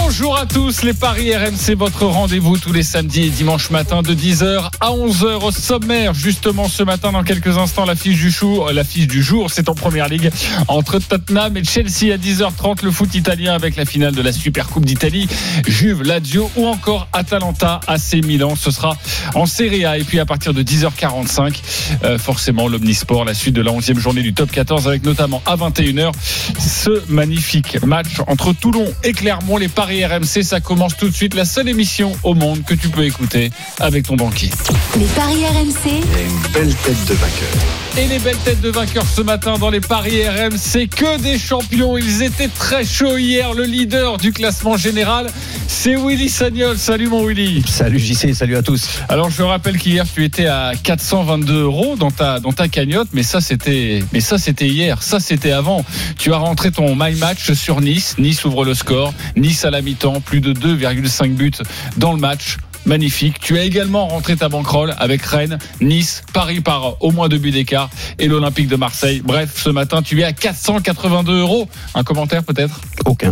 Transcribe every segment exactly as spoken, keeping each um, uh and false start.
Bonjour à tous, les paris R M C, votre rendez-vous tous les samedis et dimanches matin de dix heures à onze heures. Au sommaire, justement, ce matin, dans quelques instants, l'affiche du jour, l'affiche du jour, c'est en première ligue entre Tottenham et Chelsea. À dix heures trente, le foot italien avec la finale de la Supercoupe d'Italie, Juve, Lazio ou encore Atalanta, A C Milan. Ce sera en Serie A. Et puis, à partir de dix heures quarante-cinq, euh, forcément, l'Omnisport, la suite de la onzième journée du Top quatorze, avec notamment à vingt et une heures, ce magnifique match entre Toulon et Clermont. Les paris R M C, ça commence tout de suite, la seule émission au monde que tu peux écouter avec ton banquier. Les paris R M C. Il y a une belle tête de vainqueur. Et les belles têtes de vainqueurs ce matin dans les paris R M C, que des champions. Ils étaient très chauds hier. Le leader du classement général, c'est Willy Sagnol. Salut mon Willy. Salut J C, salut à tous. Alors je rappelle qu'hier tu étais à quatre cent vingt-deux euros dans ta, dans ta cagnotte, mais ça c'était, mais ça c'était hier, ça c'était avant. Tu as rentré ton My Match sur Nice. Nice ouvre le score. Nice à la mi-temps, plus de deux virgule cinq buts dans le match. Magnifique. Tu as également rentré ta bankroll avec Rennes, Nice, Paris par au moins deux buts d'écart et l'Olympique de Marseille. Bref, ce matin, tu es à quatre cent quatre-vingt-deux euros. Un commentaire peut-être ? Aucun.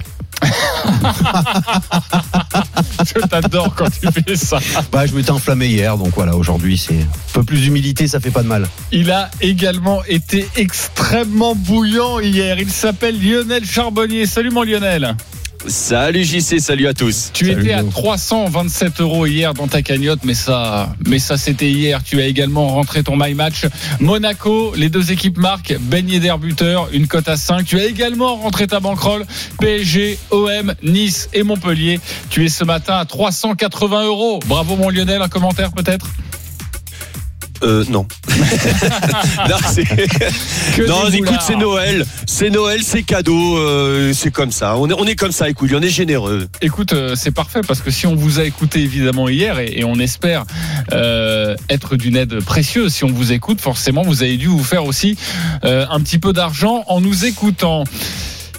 Je t'adore quand tu fais ça. Bah, je m'étais enflammé hier, donc voilà, aujourd'hui c'est un peu plus d'humilité, ça fait pas de mal. Il a également été extrêmement bouillant hier. Il s'appelle Lionel Charbonnier. Salut mon Lionel. Salut J C, salut à tous. Tu salut étais à trois cent vingt-sept euros hier dans ta cagnotte, mais ça, mais ça c'était hier. Tu as également rentré ton My Match. Monaco, les deux équipes marquent, Ben Yedder buteur, une cote à cinq. Tu as également rentré ta bankroll, P S G, O M, Nice et Montpellier. Tu es ce matin à trois cent quatre-vingts euros. Bravo mon Lionel, un commentaire peut-être ? Euh, non. non, c'est... non écoute, c'est Noël. C'est Noël, c'est cadeau. Euh, c'est comme ça. On est, on est comme ça, écoute, on est généreux. Écoute, euh, c'est parfait parce que si on vous a écouté évidemment hier et, et on espère euh, être d'une aide précieuse, si on vous écoute, forcément, vous avez dû vous faire aussi euh, un petit peu d'argent en nous écoutant.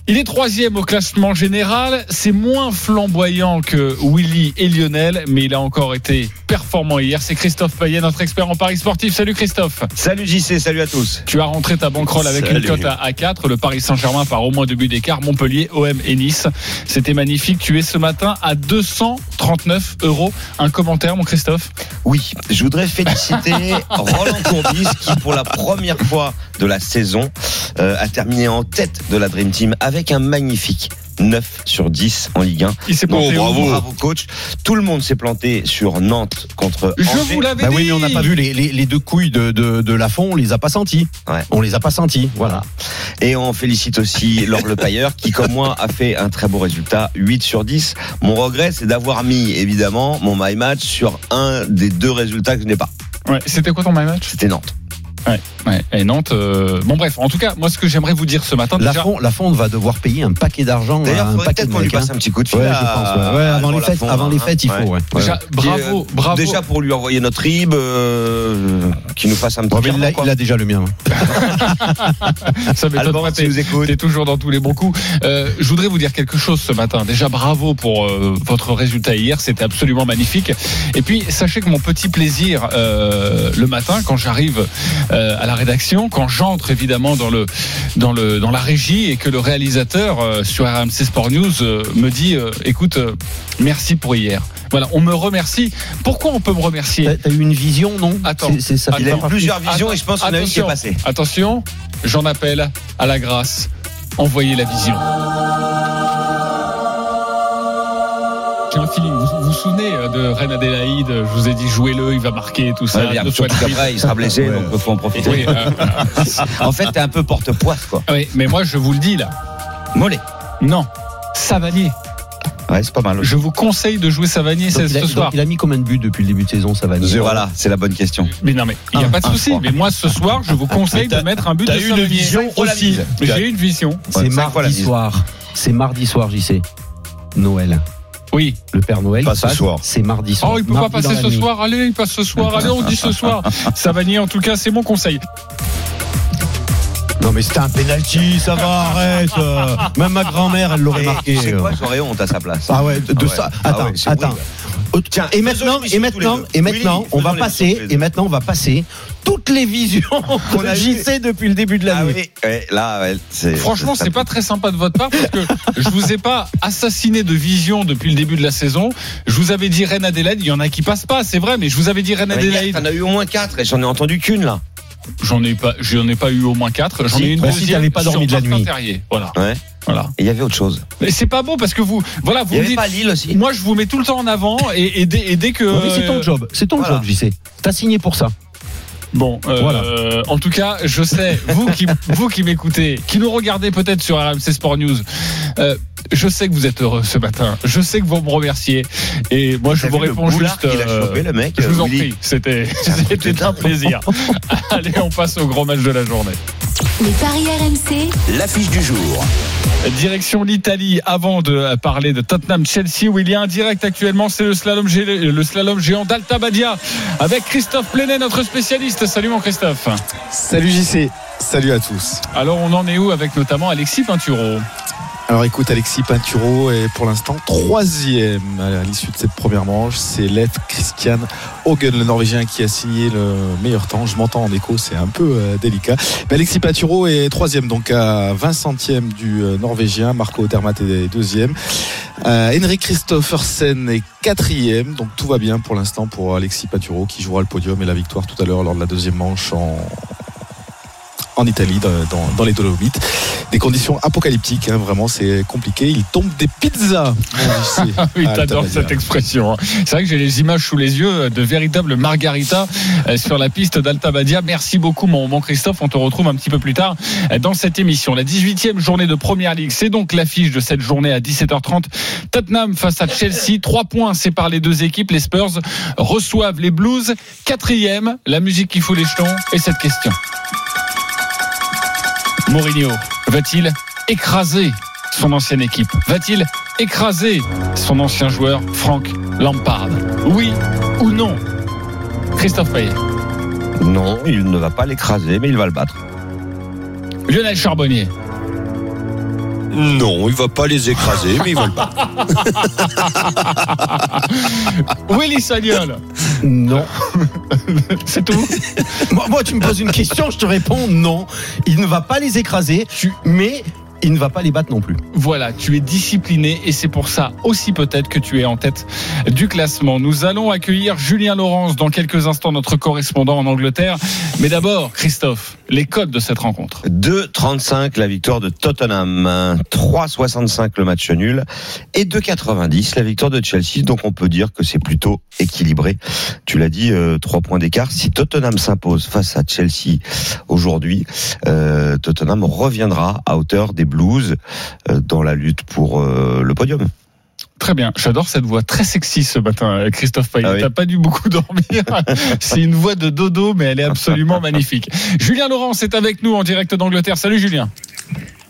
Il est troisième au classement général. C'est moins flamboyant que Willy et Lionel, mais il a encore été performant hier. C'est Christophe Payet, notre expert en paris sportif. Salut Christophe. Salut J C, salut à tous. Tu as rentré ta bankroll avec salut. Une cote à quatre. Le Paris Saint-Germain par au moins deux buts d'écart. Montpellier, O M et Nice. C'était magnifique. Tu es ce matin à deux cent trente-neuf euros. Un commentaire, mon Christophe ? Oui, je voudrais féliciter Roland Courbis qui, pour la première fois de la saison, euh, a terminé en tête de la Dream Team avec Avec un magnifique neuf sur dix en Ligue un. Il s'est planté. Non, bravo, bravo coach. Tout le monde s'est planté sur Nantes contre Angers. Je vous l'avais bah dit. Oui, mais on n'a pas vu les, les, les deux couilles de, de, de Lafont. On les a pas sentis. Ouais. On les a pas sentis. Voilà. Et on félicite aussi Laure Le Pailleur qui, comme moi, a fait un très beau résultat, huit sur dix. Mon regret, c'est d'avoir mis évidemment mon My Match sur un des deux résultats que je n'ai pas. Ouais. C'était quoi ton My Match ? C'était Nantes. Ouais, ouais. Et Nantes. Euh... Bon, bref, en tout cas, moi, ce que j'aimerais vous dire ce matin. Déjà... Lafont, Lafont va devoir payer un paquet d'argent. D'ailleurs, il faudrait peut-être qu'on lui passe un petit coup de fil. Ouais, à... je pense, ouais. Ouais, avant, les fêtes, Lafont, avant les fêtes, hein. Il faut. Ouais. Ouais. Déjà, bravo, euh, bravo. Déjà, pour lui envoyer notre R I B, euh, qu'il nous fasse un petit coup de fil. Il a déjà le mien. Ça m'étonne pas, tu nous écoutes. T'es toujours dans tous les bons coups. Euh, je voudrais vous dire quelque chose ce matin. Déjà, bravo pour euh, votre résultat hier. C'était absolument magnifique. Et puis, sachez que mon petit plaisir euh, le matin, quand j'arrive. Euh, à la rédaction, quand j'entre évidemment dans le dans le dans la régie et que le réalisateur euh, sur R M C Sport News euh, me dit euh, écoute euh, merci pour hier. Voilà, on me remercie. Pourquoi on peut me remercier ? T'as, t'as eu une vision, non ? Attends, c'est, c'est ça. Il a eu plusieurs visions. Attends, et je pense qu'on a eu ce qui est passé. Attention, j'en appelle à la grâce. Envoyez la vision. Vous vous souvenez de Rennes Adélaïde ? Je vous ai dit jouez-le, il va marquer tout ça. Ouais, surtout qu'après il sera blessé, donc il faut en profiter. Oui, euh, en fait, t'es un peu porte-poisse, quoi. Oui, mais moi je vous le dis là. Mollet. Non. Savanier. Ouais, c'est pas mal. Je vous conseille de jouer Savanier donc, ce, a, ce soir. Il a mis combien de buts depuis le début de saison, Savanier ? Voilà, c'est la bonne question. Mais non, mais il n'y a un, pas de souci. Mais moi, ce soir, je vous conseille de mettre un but. T'as de eu Savanier. Une vision aussi. J'ai une vision. C'est ouais, mardi soir. C'est mardi soir, J C. Noël. Oui, le Père Noël passe ce soir. C'est mardi soir. Oh, il peut mardi pas passer ce nuit. Soir. Allez, il passe ce soir. Allez, on dit ce soir. Savanier, en tout cas, c'est mon conseil. Non mais c'était un pénalty, ça va, arrête. Même ma grand-mère, elle l'aurait marqué. Tu sais quoi, j'aurais honte à sa place. Ah ouais, de, de ah ouais. ça. Attends, ah ouais, attends. Bruit, ouais. Tiens, et maintenant, et maintenant, et maintenant, oui, on va passer. Et maintenant, on va passer toutes les visions qu'on agissait depuis le début de l'année. Ah oui. Là, c'est, franchement, c'est, c'est pas très sympa de votre part parce que je vous ai pas assassiné de vision depuis le début de la saison. Je vous avais dit Rennes Adélaïde, il y en a qui passent pas, c'est vrai, mais je vous avais dit Rennes Adélaïde. T'en as eu au moins quatre et j'en ai entendu qu'une là. J'en ai pas, j'en ai pas eu au moins quatre. J'en si, ai une deuxième. Si t'avais pas dormi de la nuit. Terrier, voilà. Ouais. Voilà. Et il y avait autre chose. Mais c'est pas bon parce que vous, voilà, vous y me dites. Pas Lille aussi. Moi, je vous mets tout le temps en avant et, et, dès, et dès que. Ouais, mais c'est ton job, c'est ton voilà. job, J C. T'as signé pour ça. Bon, euh, voilà. euh, en tout cas, je sais, vous qui, vous qui m'écoutez, qui nous regardez peut-être sur R M C Sport News. Euh, Je sais que vous êtes heureux ce matin. Je sais que vous me remerciez. Et moi, je vous réponds juste. Euh, chopé, le mec, je vous en prie. C'était, c'était un plaisir. Allez, on passe au grand match de la journée. Les paris R M C, l'affiche du jour. Direction l'Italie. Avant de parler de Tottenham-Chelsea, où il y a un direct actuellement, c'est le slalom, le slalom géant d'Altabadia avec Christophe Payet, notre spécialiste. Salut mon Christophe. Salut J C. Salut à tous. Alors, on en est où avec notamment Alexis Pinturault? Alors écoute, Alexis Pinturault est pour l'instant troisième à l'issue de cette première manche. C'est Leif Christian Haugen, le Norvégien, qui a signé le meilleur temps. Je m'entends en écho, c'est un peu euh, délicat. Mais Alexis Pinturault est troisième, donc à vingt centièmes du euh, Norvégien. Marco Termat est deuxième. Euh, Henrik Kristoffersen est quatrième, donc tout va bien pour l'instant pour Alexis Pinturault qui jouera le podium et la victoire tout à l'heure lors de la deuxième manche en... en Italie, dans, dans, dans les Dolomites. Des conditions apocalyptiques, hein, vraiment, c'est compliqué. Il tombe des pizzas. Oui, t'adores cette expression. Hein. C'est vrai que j'ai les images sous les yeux de véritables margaritas sur la piste d'Altabadia. Merci beaucoup, mon, mon Christophe. On te retrouve un petit peu plus tard dans cette émission. La dix-huitième journée de Première Ligue, c'est donc l'affiche de cette journée à dix-sept heures trente. Tottenham face à Chelsea. Trois points séparent les deux équipes. Les Spurs reçoivent les Blues. Quatrième, la musique qui fout les jetons et cette question. Mourinho va-t-il écraser son ancienne équipe? Va-t-il écraser son ancien joueur Frank Lampard? Oui ou non, Christophe Payet? Non, il ne va pas l'écraser, mais il va le battre. Lionel Charbonnier? Non, il va pas les écraser, mais il va le battre. Willy Sagnol? Non. C'est tout. Moi, tu me poses une question, je te réponds non. Il ne va pas les écraser, mais il ne va pas les battre non plus. Voilà, tu es discipliné et c'est pour ça aussi peut-être que tu es en tête du classement. Nous allons accueillir Julien Laurens dans quelques instants, notre correspondant en Angleterre. Mais d'abord, Christophe, les codes de cette rencontre. deux virgule trente-cinq la victoire de Tottenham, trois virgule soixante-cinq le match nul et deux virgule quatre-vingt-dix la victoire de Chelsea. Donc on peut dire que c'est plutôt équilibré. Tu l'as dit, euh, trois points d'écart. Si Tottenham s'impose face à Chelsea aujourd'hui, euh, Tottenham reviendra à hauteur des Blues dans la lutte pour le podium. Très bien, j'adore cette voix très sexy ce matin, Christophe Payet. Ah oui. T'as pas dû beaucoup dormir. C'est une voix de dodo, mais elle est absolument magnifique. Julien Laurens est avec nous en direct d'Angleterre. Salut Julien.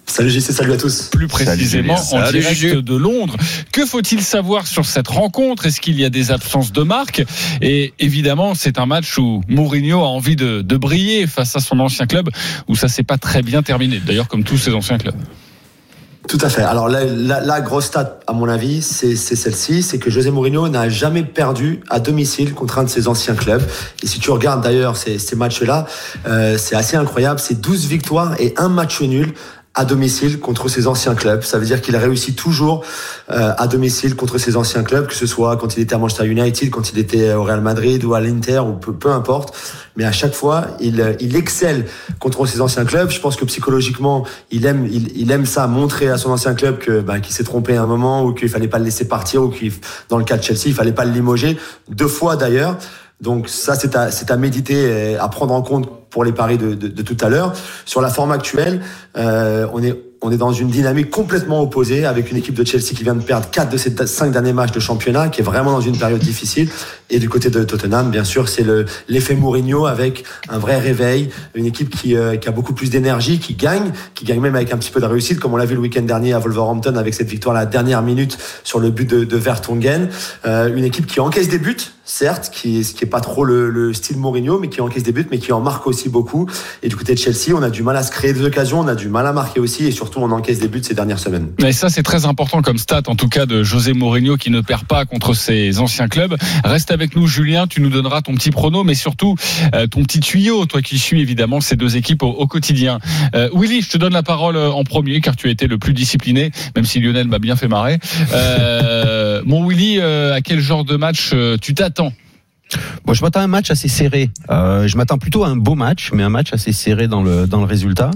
Salut J C, salut à tous. Plus précisément salut, en direct J C. De Londres. Que faut-il savoir sur cette rencontre? Est-ce qu'il y a des absences de marque? Et évidemment, c'est un match où Mourinho a envie de, de briller face à son ancien club, où ça s'est pas très bien terminé. D'ailleurs, comme tous ses anciens clubs. Tout à fait. Alors la, la, la grosse stat, à mon avis, c'est, c'est celle-ci, c'est que José Mourinho n'a jamais perdu à domicile contre un de ses anciens clubs. Et si tu regardes d'ailleurs ces, ces matchs-là, euh, c'est assez incroyable. C'est douze victoires et un match nul à domicile contre ses anciens clubs. Ça veut dire qu'il a réussi toujours euh, à domicile contre ses anciens clubs, que ce soit quand il était à Manchester United, quand il était au Real Madrid ou à l'Inter, ou peu, peu importe. Mais à chaque fois, il, il excelle contre ses anciens clubs. Je pense que psychologiquement, il aime, il, il aime ça, montrer à son ancien club que bah, qu'il s'est trompé à un moment, ou qu'il fallait pas le laisser partir, ou qu'il, dans le cas de Chelsea, il fallait pas le limoger. Deux fois d'ailleurs. Donc ça, c'est à, c'est à méditer, et à prendre en compte pour les paris de, de, de tout à l'heure. Sur la forme actuelle, euh, on est on est dans une dynamique complètement opposée, avec une équipe de Chelsea qui vient de perdre quatre de ses cinq derniers matchs de championnat, qui est vraiment dans une période difficile, Et du côté de Tottenham, bien sûr, c'est le, l'effet Mourinho avec un vrai réveil, une équipe qui, euh, qui a beaucoup plus d'énergie, qui gagne, qui gagne même avec un petit peu de réussite, comme on l'a vu le week-end dernier à Wolverhampton avec cette victoire à la dernière minute sur le but de, de Vertonghen. Euh, une équipe qui encaisse des buts, certes, qui, ce qui n'est pas trop le, le style Mourinho, mais qui encaisse des buts, mais qui en marque aussi beaucoup. Et du côté de Chelsea, on a du mal à se créer des occasions, on a du mal à marquer aussi, et surtout on encaisse des buts ces dernières semaines. Et ça, c'est très important comme stat, en tout cas de José Mourinho, qui ne perd pas contre ses anciens clubs. Reste avec nous, Julien, tu nous donneras ton petit prono, mais surtout euh, ton petit tuyau, toi qui suis évidemment ces deux équipes au, au quotidien. Euh, Willy, je te donne la parole en premier, car tu as été le plus discipliné, même si Lionel m'a bien fait marrer. Euh, mon Willy, euh, à quel genre de match euh, tu t'attends? Bon, je m'attends à un match assez serré. Euh, je m'attends plutôt à un beau match, mais un match assez serré dans le dans le résultat.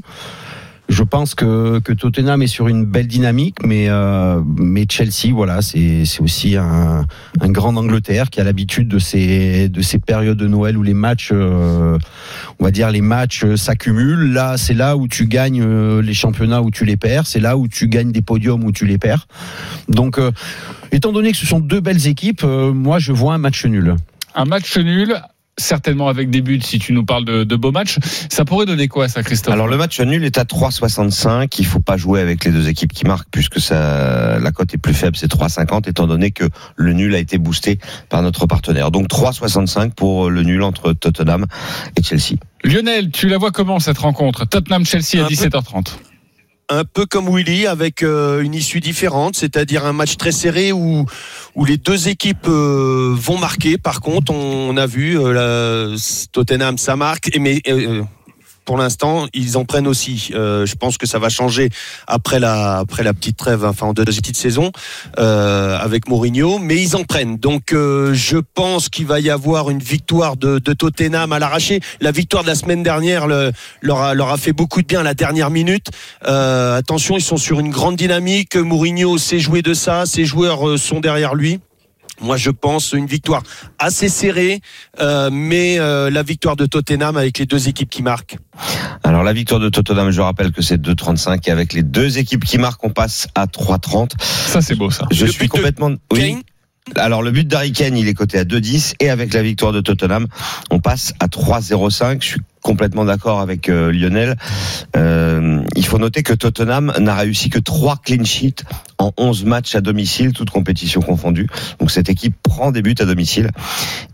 Je pense que que Tottenham est sur une belle dynamique, mais euh, mais Chelsea, voilà, c'est c'est aussi un un grand d'Angleterre qui a l'habitude de ces de ces périodes de Noël où les matchs, euh, on va dire les matchs s'accumulent. Là, c'est là où tu gagnes euh, les championnats où tu les perds, c'est là où tu gagnes des podiums où tu les perds. Donc, euh, étant donné que ce sont deux belles équipes, euh, moi je vois un match nul. Un match nul, certainement avec des buts, si tu nous parles de, de beaux matchs. Ça pourrait donner quoi, ça, Christophe ? Alors, le match nul est à trois virgule soixante-cinq. Il ne faut pas jouer avec les deux équipes qui marquent, puisque ça, la cote est plus faible, c'est trois virgule cinquante, étant donné que le nul a été boosté par notre partenaire. Donc, trois virgule soixante-cinq pour le nul entre Tottenham et Chelsea. Lionel, tu la vois comment, cette rencontre ? Tottenham-Chelsea à dix-sept heures trente ? Un peu comme Willy, avec euh, une issue différente, c'est-à-dire un match très serré où où les deux équipes euh, vont marquer. Par contre, on, on a vu euh, la, Tottenham, ça marque, mais euh, pour l'instant, ils en prennent aussi. Euh, je pense que ça va changer après la après la petite trêve, enfin en deuxième partie de saison euh, avec Mourinho, mais ils en prennent. Donc, euh, je pense qu'il va y avoir une victoire de, de Tottenham à l'arraché. La victoire de la semaine dernière le, leur a leur a fait beaucoup de bien à la dernière minute. Euh, attention, ils sont sur une grande dynamique. Mourinho sait jouer de ça. Ses joueurs sont derrière lui. Moi, je pense une victoire assez serrée, euh, mais euh, la victoire de Tottenham avec les deux équipes qui marquent. Alors, la victoire de Tottenham, je rappelle que c'est deux virgule trente-cinq, et avec les deux équipes qui marquent, on passe à trois virgule trente. Ça, c'est beau, ça. Je le suis complètement... De... Oui. Kane. Alors, le but d'Harry Kane, il est coté à deux virgule dix, et avec la victoire de Tottenham, on passe à trois virgule zéro cinq. Je suis complètement d'accord avec euh, Lionel. Euh, il faut noter que Tottenham n'a réussi que trois clean sheets en onze matchs à domicile, toutes compétitions confondues. Donc cette équipe prend des buts à domicile.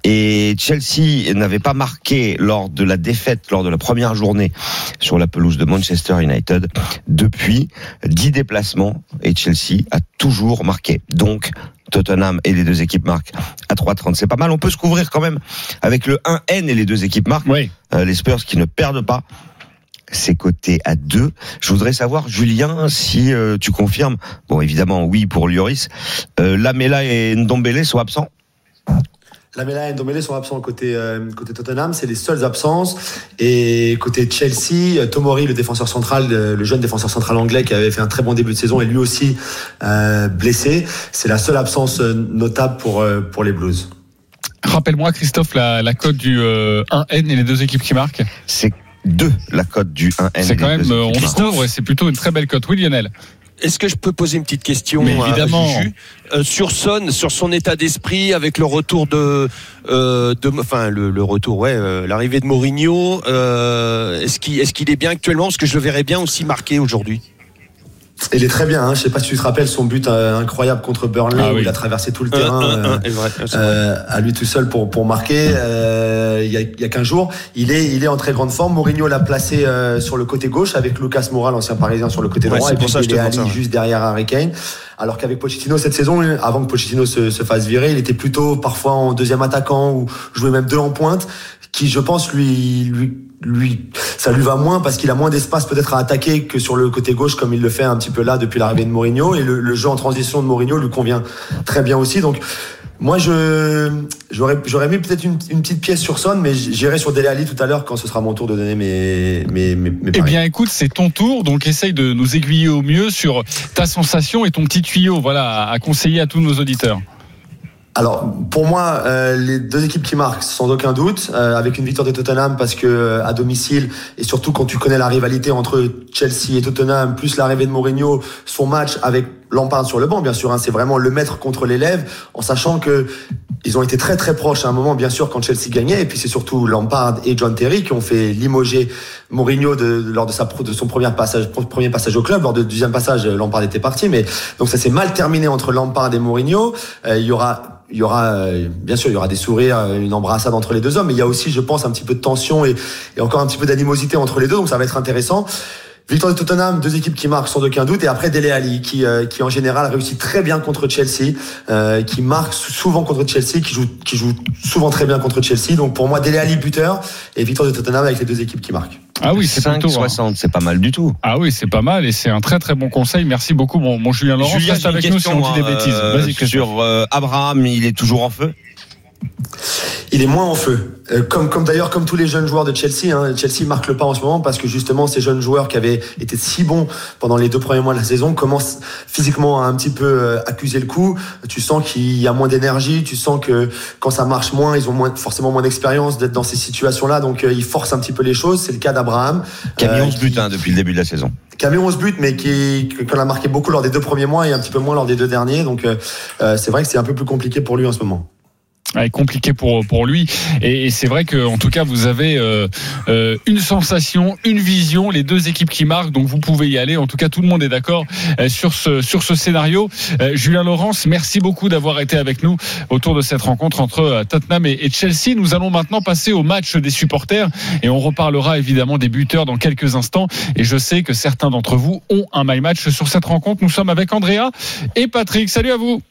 Et Chelsea n'avait pas marqué lors de la défaite, lors de la première journée sur la pelouse de Manchester United. Depuis, dix déplacements et Chelsea a toujours marqué. Donc Tottenham et les deux équipes marquent à trois virgule trente. C'est pas mal. On peut se couvrir quand même avec le un N et les deux équipes marquent. Oui. Euh, les Spurs qui ne perdent pas, c'est coté à deux. Je voudrais savoir, Julien, si euh, tu confirmes, bon, évidemment, oui pour Lloris, euh, Lamela et Ndombele sont absents. Lamela et Ndombele sont absents côté, euh, côté Tottenham, c'est les seules absences. Et côté Chelsea, Tomori, le défenseur central, le jeune défenseur central anglais qui avait fait un très bon début de saison, est lui aussi euh, blessé. C'est la seule absence notable pour, euh, pour les Blues. Rappelle-moi, Christophe, la, la cote du euh, un N et les deux équipes qui marquent. C'est deux, la cote du un N. C'est quand même, on se trouve, ouais, c'est plutôt une très belle cote. Oui, Lionel. Est-ce que je peux poser une petite question évidemment. à Juju euh, sur Son, sur son état d'esprit avec le retour de, euh, de enfin le, le retour, ouais, euh, l'arrivée de Mourinho. Euh, est-ce qu'il, est-ce qu'il est bien actuellement? Parce que je le verrais bien aussi marqué aujourd'hui. Il est très bien, hein. Je sais pas si tu te rappelles son but euh, incroyable contre Burnley, ah, où oui. il a traversé tout le un, terrain un, un, euh, vrai, euh, à lui tout seul pour pour marquer. Euh, il y a il y a quinze jours, il est il est en très grande forme. Mourinho l'a placé euh, sur le côté gauche avec Lucas Moura, l'ancien Parisien, sur le côté ouais, droit, et puis il est allé juste derrière Harry Kane. Alors qu'avec Pochettino cette saison, avant que Pochettino se, se fasse virer, il était plutôt parfois en deuxième attaquant ou jouait même deux en pointe, qui je pense lui lui lui ça lui va moins parce qu'il a moins d'espace peut-être à attaquer que sur le côté gauche comme il le fait un petit peu là depuis l'arrivée de Mourinho, et le, le jeu en transition de Mourinho lui convient très bien aussi. Donc moi je j'aurais j'aurais mis peut-être une, une petite pièce sur Son, mais j'irai sur Dele Alli tout à l'heure quand ce sera mon tour de donner mes mes mes, mes paris. Eh bien écoute, c'est ton tour, donc essaye de nous aiguiller au mieux sur ta sensation et ton petit tuyau, voilà, à conseiller à tous nos auditeurs. Alors pour moi, euh, les deux équipes qui marquent sans aucun doute, euh, avec une victoire de Tottenham parce que euh, à domicile, et surtout quand tu connais la rivalité entre Chelsea et Tottenham, plus l'arrivée de Mourinho, son match avec Lampard sur le banc, bien sûr, hein, c'est vraiment le maître contre l'élève, en sachant que ils ont été très très proches à un moment, bien sûr, quand Chelsea gagnait. Et puis c'est surtout Lampard et John Terry qui ont fait limoger Mourinho de, de, lors de, sa, de son premier passage, premier passage au club. Lors du deuxième passage, Lampard était parti. Mais donc ça s'est mal terminé entre Lampard et Mourinho. Euh, il y aura... il y aura bien sûr il y aura des sourires, une embrassade entre les deux hommes, mais il y a aussi, je pense, un petit peu de tension et, et encore un petit peu d'animosité entre les deux, donc ça va être intéressant. Victoire de Tottenham, deux équipes qui marquent sans aucun doute, et après Dele Alli qui euh, qui en général réussit très bien contre Chelsea, euh, qui marque souvent contre Chelsea, qui joue qui joue souvent très bien contre Chelsea. Donc pour moi, Dele Alli buteur et victoire de Tottenham avec les deux équipes qui marquent. Ah oui, c'est cinq soixante, hein. C'est pas mal du tout. Ah oui, c'est pas mal, et c'est un très très bon conseil. Merci beaucoup, mon, mon Julien Laurens. Julien, reste avec question, nous si on dit des bêtises. Euh, Vas-y, sur euh, Abraham, il est toujours en feu. Il est moins en feu. Comme, comme d'ailleurs, comme tous les jeunes joueurs de Chelsea, hein, Chelsea marque le pas en ce moment parce que justement ces jeunes joueurs qui avaient été si bons pendant les deux premiers mois de la saison commencent physiquement à un petit peu accuser le coup. Tu sens qu'il y a moins d'énergie, tu sens que quand ça marche moins, ils ont moins, forcément moins d'expérience d'être dans ces situations-là, donc euh, ils forcent un petit peu les choses. C'est le cas d'Abraham. Camille onze euh, buts hein, depuis le début de la saison. Camille onze buts, mais qui qu'on a marqué beaucoup lors des deux premiers mois et un petit peu moins lors des deux derniers. Donc euh, c'est vrai que c'est un peu plus compliqué pour lui en ce moment. Ouais, compliqué pour pour lui, et, et c'est vrai que en tout cas vous avez euh, euh, une sensation, une vision, les deux équipes qui marquent, donc vous pouvez y aller. En tout cas, tout le monde est d'accord euh, sur ce sur ce scénario. Euh, Julien Laurens, merci beaucoup d'avoir été avec nous autour de cette rencontre entre euh, Tottenham et, et Chelsea. Nous allons maintenant passer au match des supporters et on reparlera évidemment des buteurs dans quelques instants. Et je sais que certains d'entre vous ont un my match sur cette rencontre. Nous sommes avec Andrea et Patrick. Salut à vous.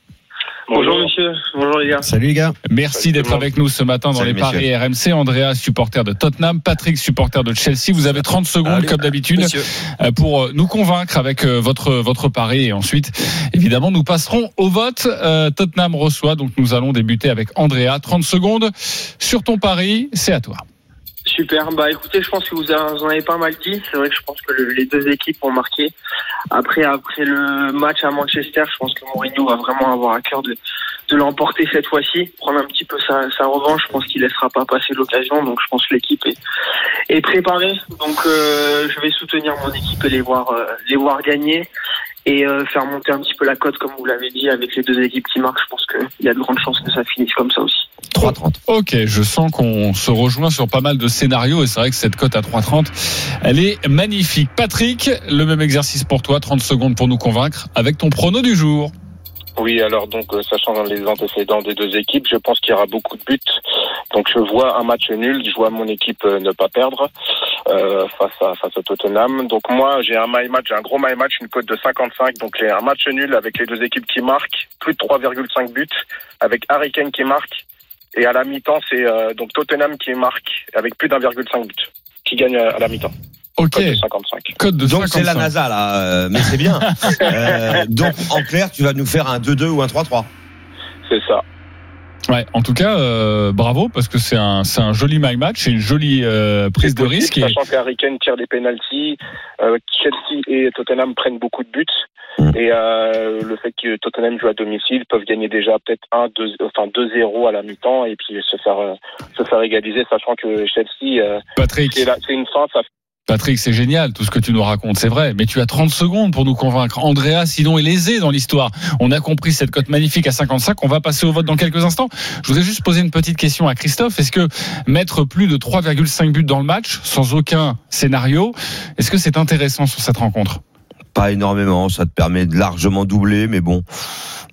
Bonjour monsieur, bonjour les gars. Salut les gars. Merci Salut d'être avec nous ce matin dans Salut les Paris messieurs. R M C. Andrea, supporter de Tottenham, Patrick, supporter de Chelsea. Vous avez trente secondes Allez, comme d'habitude monsieur. Pour nous convaincre avec votre votre pari, et ensuite évidemment nous passerons au vote. Euh, Tottenham reçoit, donc nous allons débuter avec Andrea. trente secondes sur ton pari, c'est à toi. Super, bah écoutez, je pense que vous en avez pas mal dit. C'est vrai que je pense que le, les deux équipes ont marqué. Après, après le match à Manchester, je pense que Mourinho va vraiment avoir à cœur de, de l'emporter cette fois-ci, prendre un petit peu sa, sa revanche. Je pense qu'il laissera pas passer l'occasion, donc je pense que l'équipe est, est préparée. Donc euh, je vais soutenir mon équipe et les voir, euh, les voir gagner et euh, faire monter un petit peu la cote, comme vous l'avez dit, avec les deux équipes qui marquent. Je pense qu'il y a de grandes chances que ça finisse comme ça aussi. trois trente. Ok, je sens qu'on se rejoint sur pas mal de scénarios, et c'est vrai que cette cote à trois trente, elle est magnifique. Patrick, le même exercice pour toi, trente secondes pour nous convaincre avec ton prono du jour. Oui, alors donc, sachant dans les antécédents des deux équipes, je pense qu'il y aura beaucoup de buts. Donc je vois un match nul, je vois mon équipe ne pas perdre euh, face à face à Tottenham. Donc moi, j'ai un my match, j'ai un gros my match, une cote de cinquante-cinq. Donc j'ai un match nul avec les deux équipes qui marquent, plus de trois virgule cinq buts, avec Harry Kane qui marque. Et à la mi-temps, c'est euh, donc Tottenham qui marque avec plus d'un virgule cinq buts, qui gagne à la mi-temps. Ok. Code de cinquante-cinq. Code de donc cinquante-cinq. C'est la NASA là, euh, mais c'est bien. euh, donc en clair, tu vas nous faire un deux deux ou un trois trois. C'est ça. Ouais, en tout cas, euh, bravo, parce que c'est un c'est un joli my match, c'est une jolie euh, prise de risque. Sachant et... qu'Harry Kane tire des pénaltys, euh, Chelsea et Tottenham prennent beaucoup de buts, mmh. et euh, le fait que Tottenham joue à domicile, peuvent gagner déjà peut-être un deux enfin deux zéro à la mi-temps et puis se faire euh, se faire égaliser, sachant que Chelsea euh, Patrick, c'est, la, c'est une fin ça. Patrick, c'est génial tout ce que tu nous racontes, c'est vrai, mais tu as trente secondes pour nous convaincre. Andrea, sinon, est lésé dans l'histoire. On a compris cette cote magnifique à cinquante-cinq, on va passer au vote dans quelques instants. Je voudrais juste poser une petite question à Christophe. Est-ce que mettre plus de trois virgule cinq buts dans le match, sans aucun scénario, est-ce que c'est intéressant sur cette rencontre ? Pas énormément, ça te permet de largement doubler, mais bon...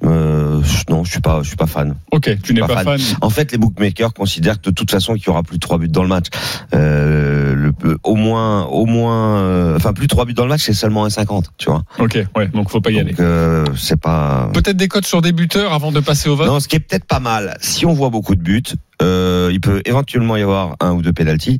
Euh, non, je suis pas, je suis pas fan. Ok, tu n'es pas, pas fan. fan. En fait, les bookmakers considèrent que de toute façon qu'il y aura plus de trois buts dans le match. Euh, le, au moins, au moins, euh, enfin plus de trois buts dans le match, c'est seulement un cinquante, tu vois. Ok, ouais, donc faut pas y donc, aller. Euh, c'est pas. Peut-être des cotes sur des buteurs avant de passer au vote. Non, ce qui est peut-être pas mal, si on voit beaucoup de buts. Euh, il peut éventuellement y avoir un ou deux pénaltys.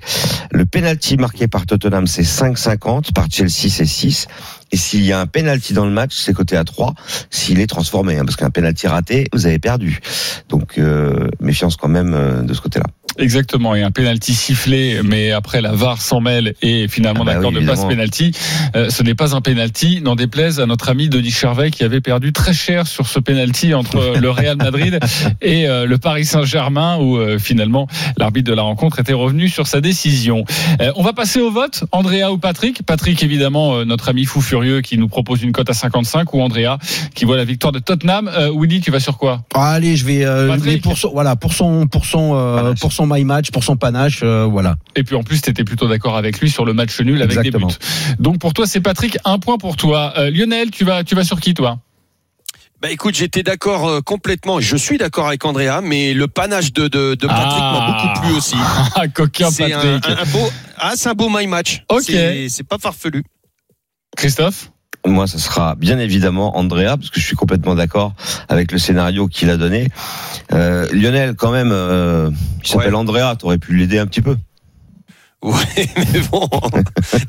Le pénalty marqué par Tottenham, c'est cinq cinquante, par Chelsea c'est six, et s'il y a un pénalty dans le match, c'est coté à trois s'il est transformé, hein, parce qu'un pénalty raté, vous avez perdu. Donc euh, méfiance quand même euh, de ce côté-là. Exactement, et un pénalty sifflé, mais après la V A R s'en mêle et finalement ah bah d'accord oui, de passe pénalty. Euh, ce n'est pas un pénalty, n'en déplaise à notre ami Denis Charvet qui avait perdu très cher sur ce pénalty entre le Real Madrid et euh, le Paris Saint-Germain où euh, finalement l'arbitre de la rencontre était revenu sur sa décision. Euh, on va passer au vote, Andrea ou Patrick. Patrick évidemment, euh, notre ami fou furieux qui nous propose une cote à cinquante-cinq, ou Andrea qui voit la victoire de Tottenham. Euh, Willy, tu vas sur quoi ? ah, Allez, je vais euh, mais pour son, voilà, pour son pour son euh, pour son my match, pour son panache, euh, voilà. Et puis en plus, tu étais plutôt d'accord avec lui sur le match nul avec Exactement. des buts. Donc pour toi, c'est Patrick, un point pour toi. Euh, Lionel, tu vas tu vas sur qui toi ? Bah écoute, j'étais d'accord euh, complètement. Je suis d'accord avec Andrea, mais le panache de de, de Patrick ah. m'a beaucoup plu aussi. Ah, coquin c'est Patrick. Un, un beau, ah, c'est un beau my match. Ok. C'est, c'est pas farfelu. Christophe ? Moi, ça sera bien évidemment Andrea, parce que je suis complètement d'accord avec le scénario qu'il a donné. Euh, Lionel, quand même, euh, il s'appelle ouais. Andrea, t'aurais pu l'aider un petit peu. Ouais, mais bon.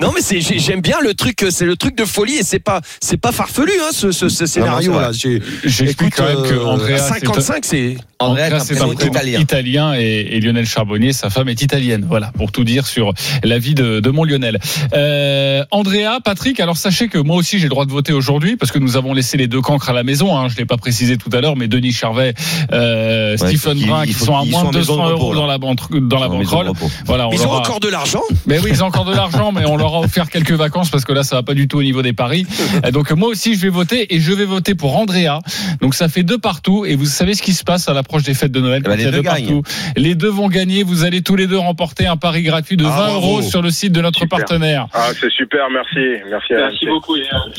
Non, mais c'est, j'aime bien le truc, c'est le truc de folie et c'est pas, c'est pas farfelu, hein, ce, ce, ce scénario-là. J'ai, j'explique quand même que Andrea, cinquante-cinq, c'est, Andrea, c'est un italien, italien et, et Lionel Charbonnier, sa femme est italienne. Voilà, pour tout dire sur la vie de, de mon Lionel. Euh, Andrea, Patrick, alors sachez que moi aussi j'ai le droit de voter aujourd'hui parce que nous avons laissé les deux cancres à la maison, hein. Je l'ai pas précisé tout à l'heure, mais Denis Charvet, euh, ouais, Stephen Brun, qui sont à moins de deux cents euros dans la banque, dans la banquerolle. Voilà, on ils ont encore de l'argent. Mais oui, ils ont encore de l'argent, mais on leur a offert quelques vacances parce que là, ça va pas du tout au niveau des paris. Donc moi aussi, je vais voter et je vais voter pour Andrea. Donc ça fait deux partout et vous savez ce qui se passe à l'approche des fêtes de Noël. Bah, les, deux deux partout. les deux vont gagner. Vous allez tous les deux remporter un pari gratuit de vingt euros sur le site de notre super. partenaire. Ah, c'est super, merci, merci, merci beaucoup.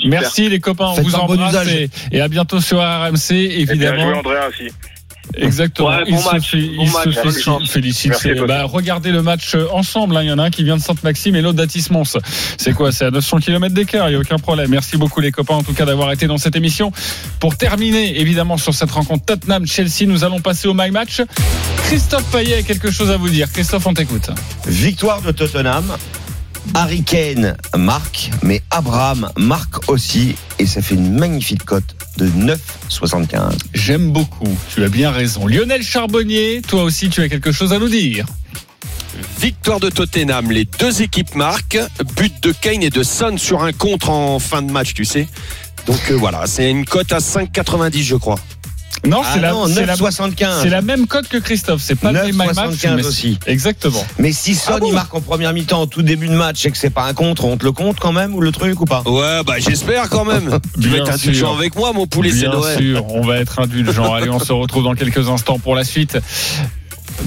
Merci les copains, on Faites vous embrasse bon et, et à bientôt sur R M C évidemment. Et bien joué Andrea aussi. Exactement. Ouais, bon il match. se, bon il match. se, se f- félicite. Bah, regardez le match ensemble. Hein. Il y en a un qui vient de Sainte-Maxime et l'autre d'Atis-Mons. C'est quoi ? C'est à neuf cents kilomètres d'écart. Il n'y a aucun problème. Merci beaucoup les copains en tout cas d'avoir été dans cette émission. Pour terminer évidemment sur cette rencontre Tottenham-Chelsea, nous allons passer au My Match. Christophe Payet a quelque chose à vous dire. Christophe, on t'écoute. Victoire de Tottenham. Harry Kane marque, mais Abraham marque aussi, et ça fait une magnifique cote de neuf virgule soixante-quinze. J'aime beaucoup, tu as bien raison. Lionel Charbonnier, toi aussi tu as quelque chose à nous dire. Victoire de Tottenham, les deux équipes marquent, but de Kane et de Son sur un contre en fin de match, tu sais. Donc euh, voilà, c'est une cote à cinq virgule quatre-vingt-dix je crois. Non, ah c'est, non la, c'est, la, c'est la même cote que Christophe. C'est pas le même match aussi. Exactement. Mais si Son ah bon il marque en première mi-temps, en tout début de match, et que c'est pas un contre, on te le compte quand même ou le truc ou pas ? Ouais, bah j'espère quand même. Tu vas être indulgent avec moi, mon poulet, c'est Noël. Bien sûr, on va être indulgent. Allez, on se retrouve dans quelques instants pour la suite.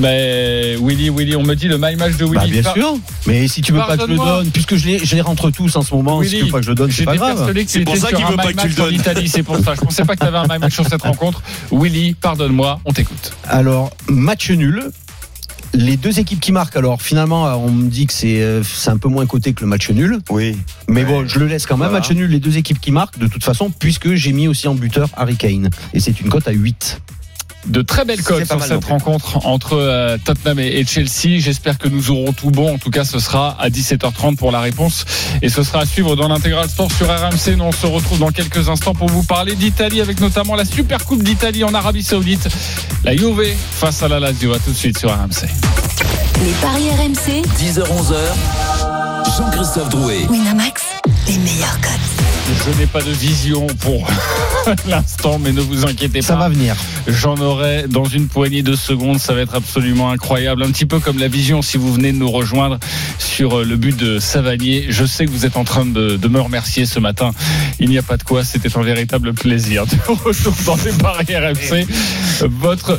Mais Willy, Willy, on me dit le my match de Willy. Bah bien Par... sûr. Mais si tu veux Pardonne pas que je le donne, puisque je les, je les rentre tous en ce moment, Willy, si tu veux pas que je le donne, c'est pas grave. C'est pour ça qu'il veut pas que tu le donnes. Italie, c'est pour ça. Je pensais pas que tu avais un my match sur cette rencontre. Willy, pardonne-moi, on t'écoute. Alors, match nul. Les deux équipes qui marquent, alors finalement on me dit que c'est, c'est un peu moins coté que le match nul. Oui. Mais bon, je le laisse quand même. Voilà. Match nul, les deux équipes qui marquent, de toute façon, puisque j'ai mis aussi en buteur Harry Kane. Et c'est une cote à huit. De très belles cotes sur cette rencontre entre euh, Tottenham et, et Chelsea. J'espère que nous aurons tout bon. En tout cas, ce sera à dix-sept heures trente pour la réponse. Et ce sera à suivre dans l'Intégral Sport sur R M C. Nous, on se retrouve dans quelques instants pour vous parler d'Italie, avec notamment la Super Coupe d'Italie en Arabie Saoudite. La Juve face à la Lazio. À tout de suite sur R M C. Les paris R M C. dix heures onze heures. Jean-Christophe Drouet. Winamax. Les meilleurs cotes. Je n'ai pas de vision pour l'instant, mais ne vous inquiétez pas. Ça va venir. J'en aurai dans une poignée de secondes. Ça va être absolument incroyable. Un petit peu comme la vision, si vous venez de nous rejoindre sur le but de Savanier. Je sais que vous êtes en train de, de me remercier ce matin. Il n'y a pas de quoi. C'était un véritable plaisir de retourner dans les paris R M C. Votre...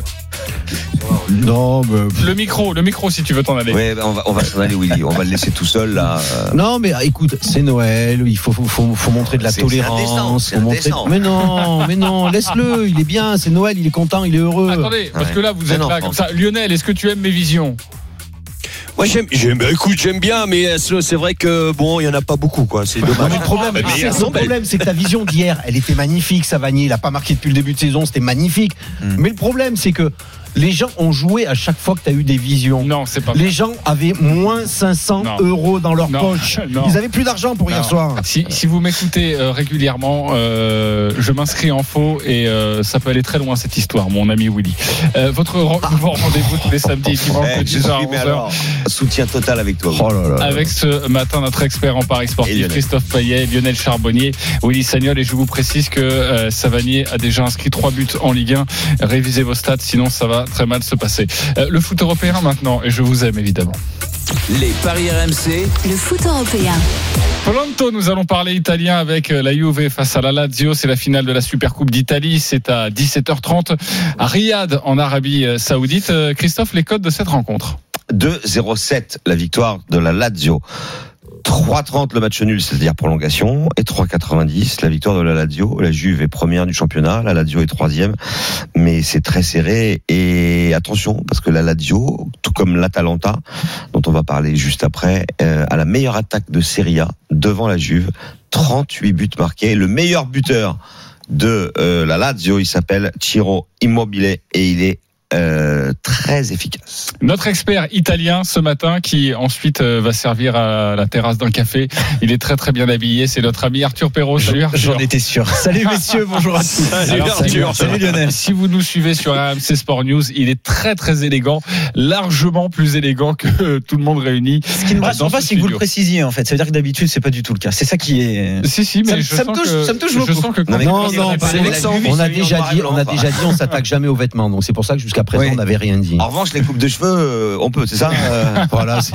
Non, mais... le micro, le micro, si tu veux t'en aller. Ouais, on va, on va s'en aller, Willy. On va le laisser tout seul là. Non, mais écoute, c'est Noël. Il faut, faut, faut, faut montrer de la c'est, tolérance. C'est montrer... Mais non, mais non, laisse-le. Il est bien. C'est Noël. Il est content. Il est heureux. Attendez, parce ouais. que là, vous êtes non, là comme ça. Lionel, est-ce que tu aimes mes visions ? Moi j'aime, j'aime, écoute, j'aime bien, mais c'est vrai que bon, il y en a pas beaucoup, quoi. C'est dommage. Le problème, mais c'est, le problème, c'est que ta vision d'hier, elle était magnifique. Savanier, il a pas marqué depuis le début de saison, c'était magnifique. Mm. Mais le problème, c'est que les gens ont joué à chaque fois que tu as eu des visions. Non, c'est pas vrai. Les gens avaient moins cinq cents non. euros dans leur non. poche. Non. Ils avaient plus d'argent pour non. hier soir. Si, si vous m'écoutez euh, régulièrement, euh, je m'inscris en faux et euh, ça peut aller très loin cette histoire, mon ami Willy. Euh, votre ah. rendez-vous tous les samedis et dimanches eh, de dix heures à onze heures. Soutien total avec toi. Oh là là. Avec ce matin, notre expert en Paris sportif, Christophe Payet, Lionel Charbonnier, Willy Sagnol. Et je vous précise que euh, Savanier a déjà inscrit trois buts en Ligue un. Révisez vos stats, sinon ça va très mal se passer. Euh, le foot européen maintenant, et je vous aime évidemment. Les Paris R M C, le foot européen. Pronto, nous allons parler italien avec la Juve face à la Lazio. C'est la finale de la Supercoupe d'Italie. C'est à dix-sept heures trente à Riyad, en Arabie Saoudite. Christophe, les codes de cette rencontre. deux zéro sept, la victoire de la Lazio. trois trente le match nul, c'est-à-dire prolongation, et trois quatre-vingt-dix la victoire de la Lazio. La Juve est première du championnat, la Lazio est troisième, mais c'est très serré. Et attention, parce que la Lazio, tout comme l'Atalanta, dont on va parler juste après, euh, a la meilleure attaque de Serie A devant la Juve, trente-huit buts marqués. Le meilleur buteur de euh, la Lazio, il s'appelle Ciro Immobile, et il est Euh, très efficace. Notre expert italien ce matin, qui ensuite euh, va servir à la terrasse d'un café. Il est très très bien habillé. C'est notre ami Arthur Perrault. J'en, Arthur. J'en étais sûr. Salut messieurs, bonjour à tous. Salut Alors, Arthur. Salut Lionel. Si vous nous suivez sur R M C Sport News, il est très très élégant, largement plus élégant que tout le monde réuni. Ce qui ne me rassure pas, c'est que vous le précisiez en fait. Ça veut dire que d'habitude c'est pas du tout le cas. C'est ça qui est. Si si, mais ça, je ça sens me touche. Que, ça me touche beaucoup. Je sens que non non, non pas c'est l'exemple. On a déjà dit, on a déjà dit, on s'attaque jamais aux vêtements. Donc c'est pour ça que jusqu'à à présent, oui. on n'avait rien dit. En revanche, les coupes de cheveux, euh, on peut, c'est ça euh, voilà, c'est...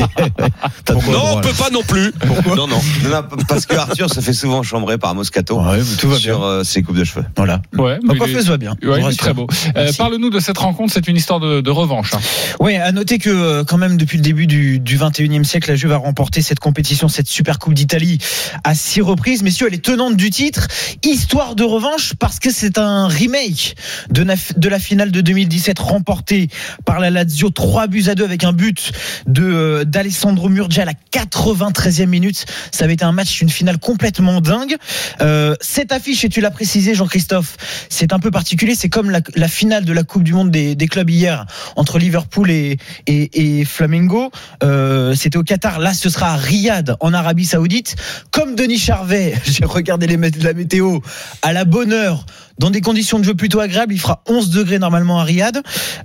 Pourquoi, non, on ne peut pas non plus. Pourquoi non, non. non, parce que Arthur se fait souvent chambrer par Moscato ouais, tout va sur euh, ses coupes de cheveux. Voilà. Ouais, mais Pourquoi il est... fait, ça va bien. Ouais, il est très beau. Euh, parle-nous de cette rencontre, c'est une histoire de, de revanche. Hein. Oui, à noter que, quand même, depuis le début du, du vingt et unième siècle, la Juve a remporté cette compétition, cette Super Coupe d'Italie, à six reprises. Messieurs, elle est tenante du titre. Histoire de revanche, parce que c'est un remake de, naf... de la finale de deux mille dix-sept. Remporté par la Lazio trois buts à deux avec un but de euh, d'Alessandro Murgia à la quatre-vingt-treizième minute. Ça avait été un match, une finale complètement dingue. Euh, cette affiche, et tu l'as précisé Jean-Christophe, c'est un peu particulier. C'est comme la, la finale de la Coupe du Monde des, des clubs hier entre Liverpool et, et, et Flamengo. Euh, c'était au Qatar. Là, ce sera à Riyad, en Arabie Saoudite. Comme Denis Charvet, j'ai regardé les, la météo à la bonne heure, dans des conditions de jeu plutôt agréables. Il fera onze degrés normalement à Riyad.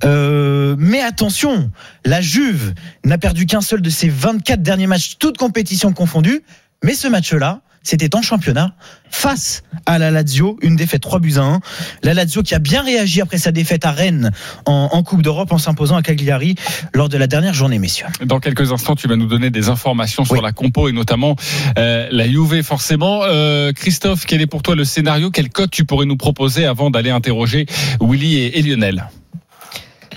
Euh, mais attention, la Juve n'a perdu qu'un seul de ses vingt-quatre derniers matchs, toutes compétitions confondues. Mais ce match-là, c'était en championnat, face à la Lazio, une défaite trois buts à un. La Lazio qui a bien réagi après sa défaite à Rennes en, en Coupe d'Europe, en s'imposant à Cagliari lors de la dernière journée, messieurs. Dans quelques instants, tu vas nous donner des informations sur oui. la compo et notamment euh, la Juve, forcément. Euh, Christophe, quel est pour toi le scénario? Quel code tu pourrais nous proposer avant d'aller interroger Willy et, et Lionel?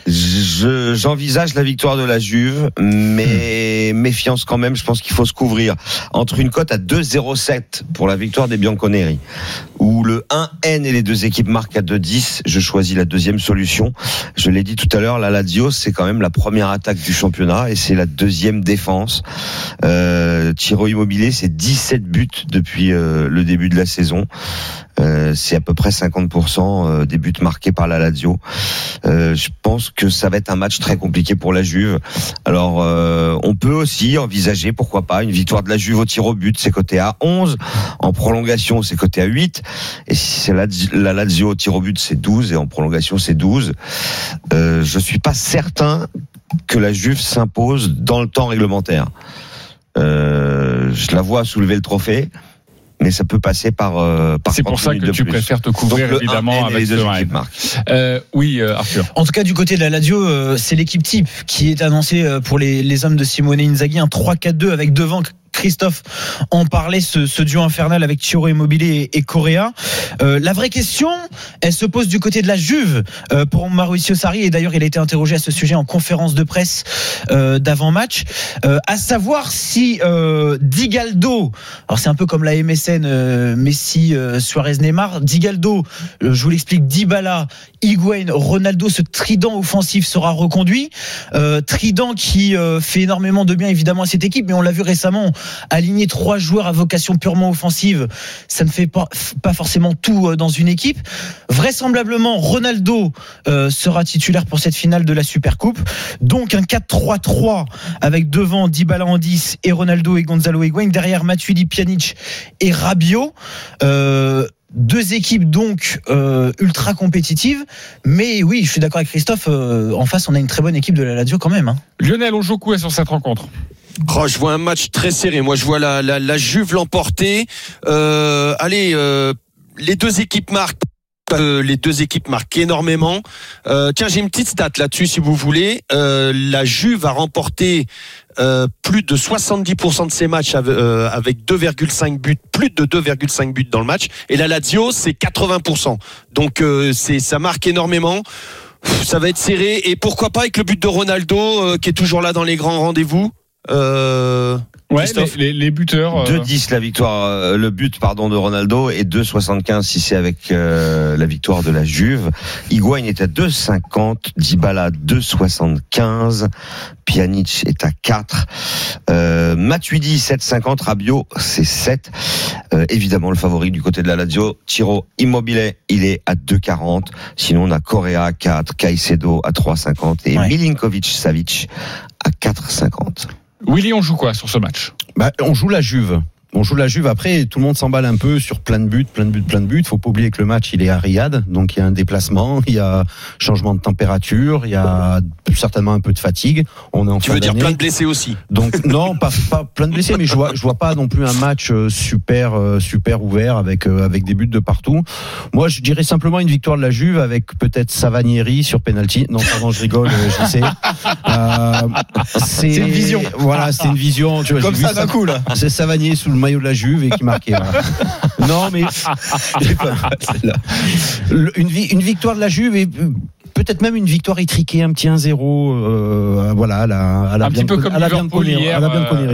Je, j'envisage la victoire de la Juve, mais méfiance quand même. Je pense qu'il faut se couvrir entre une cote à deux zéro sept pour la victoire des Bianconeri, où le un N et les deux équipes marquent à deux dix. Je choisis la deuxième solution. Je l'ai dit tout à l'heure, la Lazio, c'est quand même la première attaque du championnat et c'est la deuxième défense. Euh, Ciro Immobile, c'est dix-sept buts depuis euh, le début de la saison. Euh, c'est à peu près cinquante pour cent des buts marqués par la Lazio. Euh, je pense que ça va être un match très compliqué pour la Juve. Alors, euh, on peut aussi envisager, pourquoi pas, une victoire de la Juve au tir au but, c'est coté à onze. En prolongation, c'est coté à huit. Et si c'est la, la Lazio au tir au but, c'est douze. Et en prolongation, c'est douze. Euh, je suis pas certain que la Juve s'impose dans le temps réglementaire. Euh, je la vois soulever le trophée. Mais ça peut passer par, euh, par c'est pour ça que tu plus. Préfères te couvrir donc, évidemment avec deux équipes marques. Euh, oui, euh, Arthur. En tout cas, du côté de la Lazio, euh, c'est l'équipe type qui est annoncée euh, pour les, les hommes de Simone Inzaghi, un trois quatre deux avec devant. Christophe en parlait, ce, ce duo infernal avec Ciro Immobile et, et Correa. Euh, la vraie question, elle se pose du côté de la Juve euh, pour Mauricio Sarri, et d'ailleurs il a été interrogé à ce sujet en conférence de presse euh, d'avant-match, euh, à savoir si euh, Digaldo, alors c'est un peu comme la M S N euh, Messi, euh, Suarez, Neymar, Digaldo, euh, je vous l'explique, Dybala, Higuain, Ronaldo, ce trident offensif sera reconduit, euh, trident qui euh, fait énormément de bien évidemment à cette équipe, mais on l'a vu récemment aligner trois joueurs à vocation purement offensive, ça ne fait pas, pas forcément tout dans une équipe. Vraisemblablement, Ronaldo euh, sera titulaire pour cette finale de la Supercoupe. Donc un quatre trois trois avec devant Dybala en dix et Ronaldo et Gonzalo Higuaín, derrière Matuidi, Pjanic et Rabiot. Euh, Deux équipes donc euh, ultra compétitives, mais oui, je suis d'accord avec Christophe. Euh, en face, on a une très bonne équipe de la Lazio quand même. Hein. Lionel, on joue quoi sur cette rencontre ? Oh, je vois un match très serré. Moi, je vois la, la, la Juve l'emporter. Euh, allez, euh, les deux équipes marquent. Euh, les deux équipes marquent énormément. Euh, tiens, j'ai une petite stat là-dessus, si vous voulez. Euh, la Juve a remporté euh, plus de soixante-dix pour cent de ses matchs avec, euh, avec deux virgule cinq buts, plus de deux virgule cinq buts dans le match. Et la Lazio, c'est quatre-vingts pour cent. Donc, euh, c'est, ça marque énormément. Pff, ça va être serré. Et pourquoi pas avec le but de Ronaldo, euh, qui est toujours là dans les grands rendez-vous. Euh... Ouais, les, les, les buteurs. Euh... deux dix la victoire, euh, le but pardon de Ronaldo et deux soixante-quinze si c'est avec euh, la victoire de la Juve. Higuaín est à deux cinquante, Dybala deux soixante-quinze, Pjanic est à quatre, euh, Matuidi sept cinquante, Rabiot c'est sept. Euh, évidemment le favori du côté de la Lazio, Ciro Immobile, il est à deux quarante. Sinon on a Correa à quatre, Caicedo à trois cinquante et ouais. Milinkovic-Savic à quatre cinquante. Willy, on joue quoi sur ce match ? Bah, on joue la Juve. On joue la Juve. Après, tout le monde s'emballe un peu sur plein de buts, plein de buts, plein de buts. Faut pas oublier que le match, il est à Riyad. Donc, il y a un déplacement, il y a changement de température, il y a certainement un peu de fatigue. On est en tu fin veux d'année. Dire plein de blessés aussi. Donc, non, pas, pas plein de blessés, mais je vois, je vois pas non plus un match super, super ouvert avec, avec des buts de partout. Moi, je dirais simplement une victoire de la Juve avec peut-être Savanier sur penalty. Non, pardon, je rigole, je sais. Euh, c'est, c'est une vision. Voilà, c'est une vision. Tu vois, comme ça d'un coup, là. C'est Savanier sous le maillot de la Juve et qui marquait. Voilà. Non, mais une, vi- une victoire de la Juve et peut-être même une victoire étriquée, un petit un zéro, euh, voilà, à la, à la un bien petit peu comme Liverpool hier,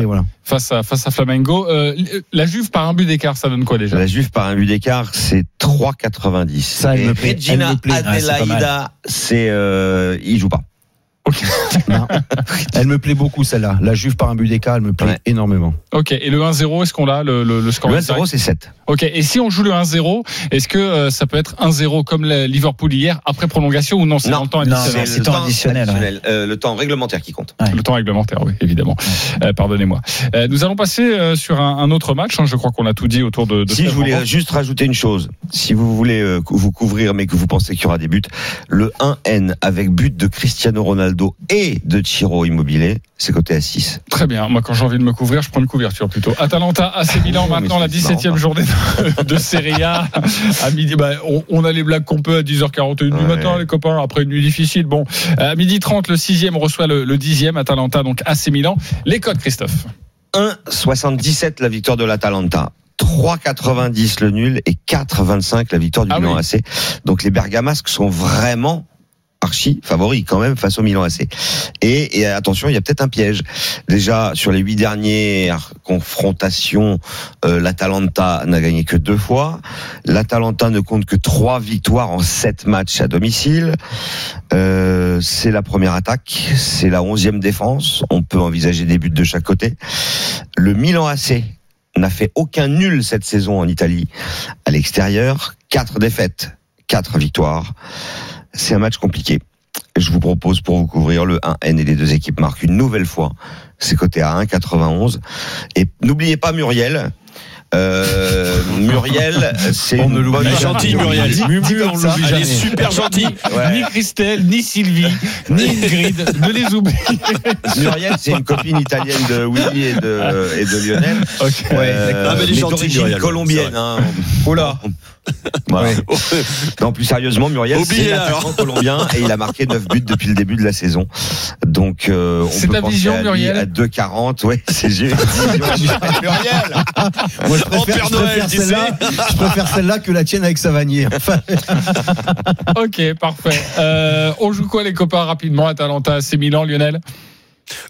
voilà. Face à face à Flamengo. Euh, la Juve par un but d'écart, ça donne quoi déjà ? La Juve par un but d'écart, c'est trois quatre-vingt-dix. Ça, elle me plaît. Regina Adelaida, ouais, c'est, c'est euh, il joue pas. Okay. Non. Elle me plaît beaucoup celle-là. La Juve par un but d'écart, elle me plaît ouais. énormément. Ok, et le un zéro, est-ce qu'on l'a le, le, le score ? Le un zéro, c'est sept. Ok, et si on joue le un zéro, est-ce que euh, ça peut être un zéro comme Liverpool hier, après prolongation ou non ? C'est non, dans le temps additionnel. Non, c'est, c'est le, le temps additionnel. additionnel. Ouais. Euh, le temps réglementaire qui compte. Ouais. Le temps réglementaire, oui, évidemment. Ouais. Euh, pardonnez-moi. Euh, nous allons passer euh, sur un, un autre match. Hein, je crois qu'on a tout dit autour de. de si je voulais rencontre. Juste rajouter une chose, si vous voulez euh, vous couvrir mais que vous pensez qu'il y aura des buts, le un N avec but de Cristiano Ronaldo et de Ciro Immobile, c'est coté à six. Très bien, moi quand j'ai envie de me couvrir, je prends une couverture plutôt. Atalanta, A C Milan, maintenant la dix-septième journée de, de Serie A. À midi, bah, on, on a les blagues qu'on peut à dix heures quarante et une ouais. du matin, les copains, après une nuit difficile. Bon, à midi trente, le sixième reçoit le, le dixième, Atalanta, donc A C Milan. Les codes, Christophe. un virgule soixante-dix-sept la victoire de l'Atalanta. trois virgule quatre-vingt-dix le nul et quatre virgule vingt-cinq la victoire du ah Milan oui. A C. Donc les Bergamasques sont vraiment archi favori quand même face au Milan A C. Et, et attention, il y a peut-être un piège. Déjà, sur les huit dernières confrontations, euh, l'Atalanta n'a gagné que deux fois. L'Atalanta ne compte que trois victoires en sept matchs à domicile. Euh, c'est la première attaque, c'est la onzième défense. On peut envisager des buts de chaque côté. Le Milan A C n'a fait aucun nul cette saison en Italie. À l'extérieur, quatre défaites, quatre victoires. C'est un match compliqué. Je vous propose pour vous couvrir le un N et les deux équipes marquent une nouvelle fois. C'est coté à un virgule quatre-vingt-onze. Et n'oubliez pas Muriel. Euh, Muriel, c'est on ne l'oublie pas. Gentil Muriel. Muriel, on l'oublie jamais. Elle est super gentille. Ouais. Ni Christelle, ni Sylvie, ni Ingrid, ne les oubliez. Muriel, c'est une copine italienne de Willy et de, et de Lionel. Okay. Ouais, euh, mais d'origine colombienne. Hein. Oh là. Voilà. Ouais. Non, plus sérieusement, Muriel, Obligé c'est l'attaquant colombien et il a marqué neuf buts depuis le début de la saison. Donc, euh, on c'est peut ta penser vision, à, Muriel. À deux quarante. Ouais, c'est j'ai une vision. Muriel. Moi, je préfère, je, Noël, préfère celle-là, je préfère celle-là que la tienne avec Savanier. Enfin. Ok, parfait. Euh, on joue quoi les copains rapidement ? Atalanta, c'est Milan, Lionel ?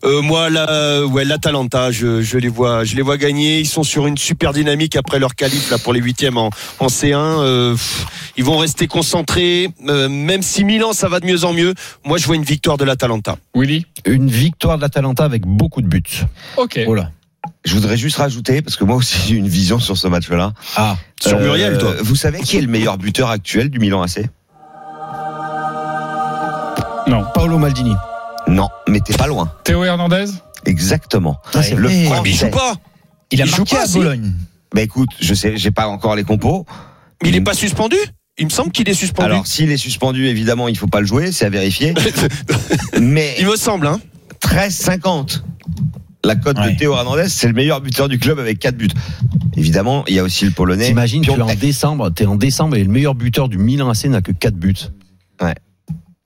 Euh, moi, la, ouais, l'Atalanta, je, je les vois, je les vois gagner. Ils sont sur une super dynamique après leur qualif là pour les huitièmes en, en C un. Euh, pff, ils vont rester concentrés, euh, même si Milan ça va de mieux en mieux. Moi, je vois une victoire de l'Atalanta. Willy, une victoire de l'Atalanta avec beaucoup de buts. Ok. Voilà. Je voudrais juste rajouter, parce que moi aussi j'ai une vision sur ce match-là. Ah, sur euh, Muriel, toi. Vous savez qui est le meilleur buteur actuel du Milan A C ? Non. Paolo Maldini. Non, mais t'es pas loin. Théo Hernandez ? Exactement. Ah, c'est le français. Mais il joue pas. Il a il marqué joue pas à Bologne. Bah écoute, je sais, j'ai pas encore les compos. Mais il est pas suspendu ? Il me semble qu'il est suspendu. Alors s'il est suspendu, évidemment, il faut pas le jouer, c'est à vérifier. Mais il me semble, hein. treize cinquante. La cote ouais. de Théo Hernandez, c'est le meilleur buteur du club avec quatre buts. Évidemment, il y a aussi le Polonais. T'imagines, tu es en décembre, t'es en décembre et le meilleur buteur du Milan A C n'a que quatre buts. Ouais.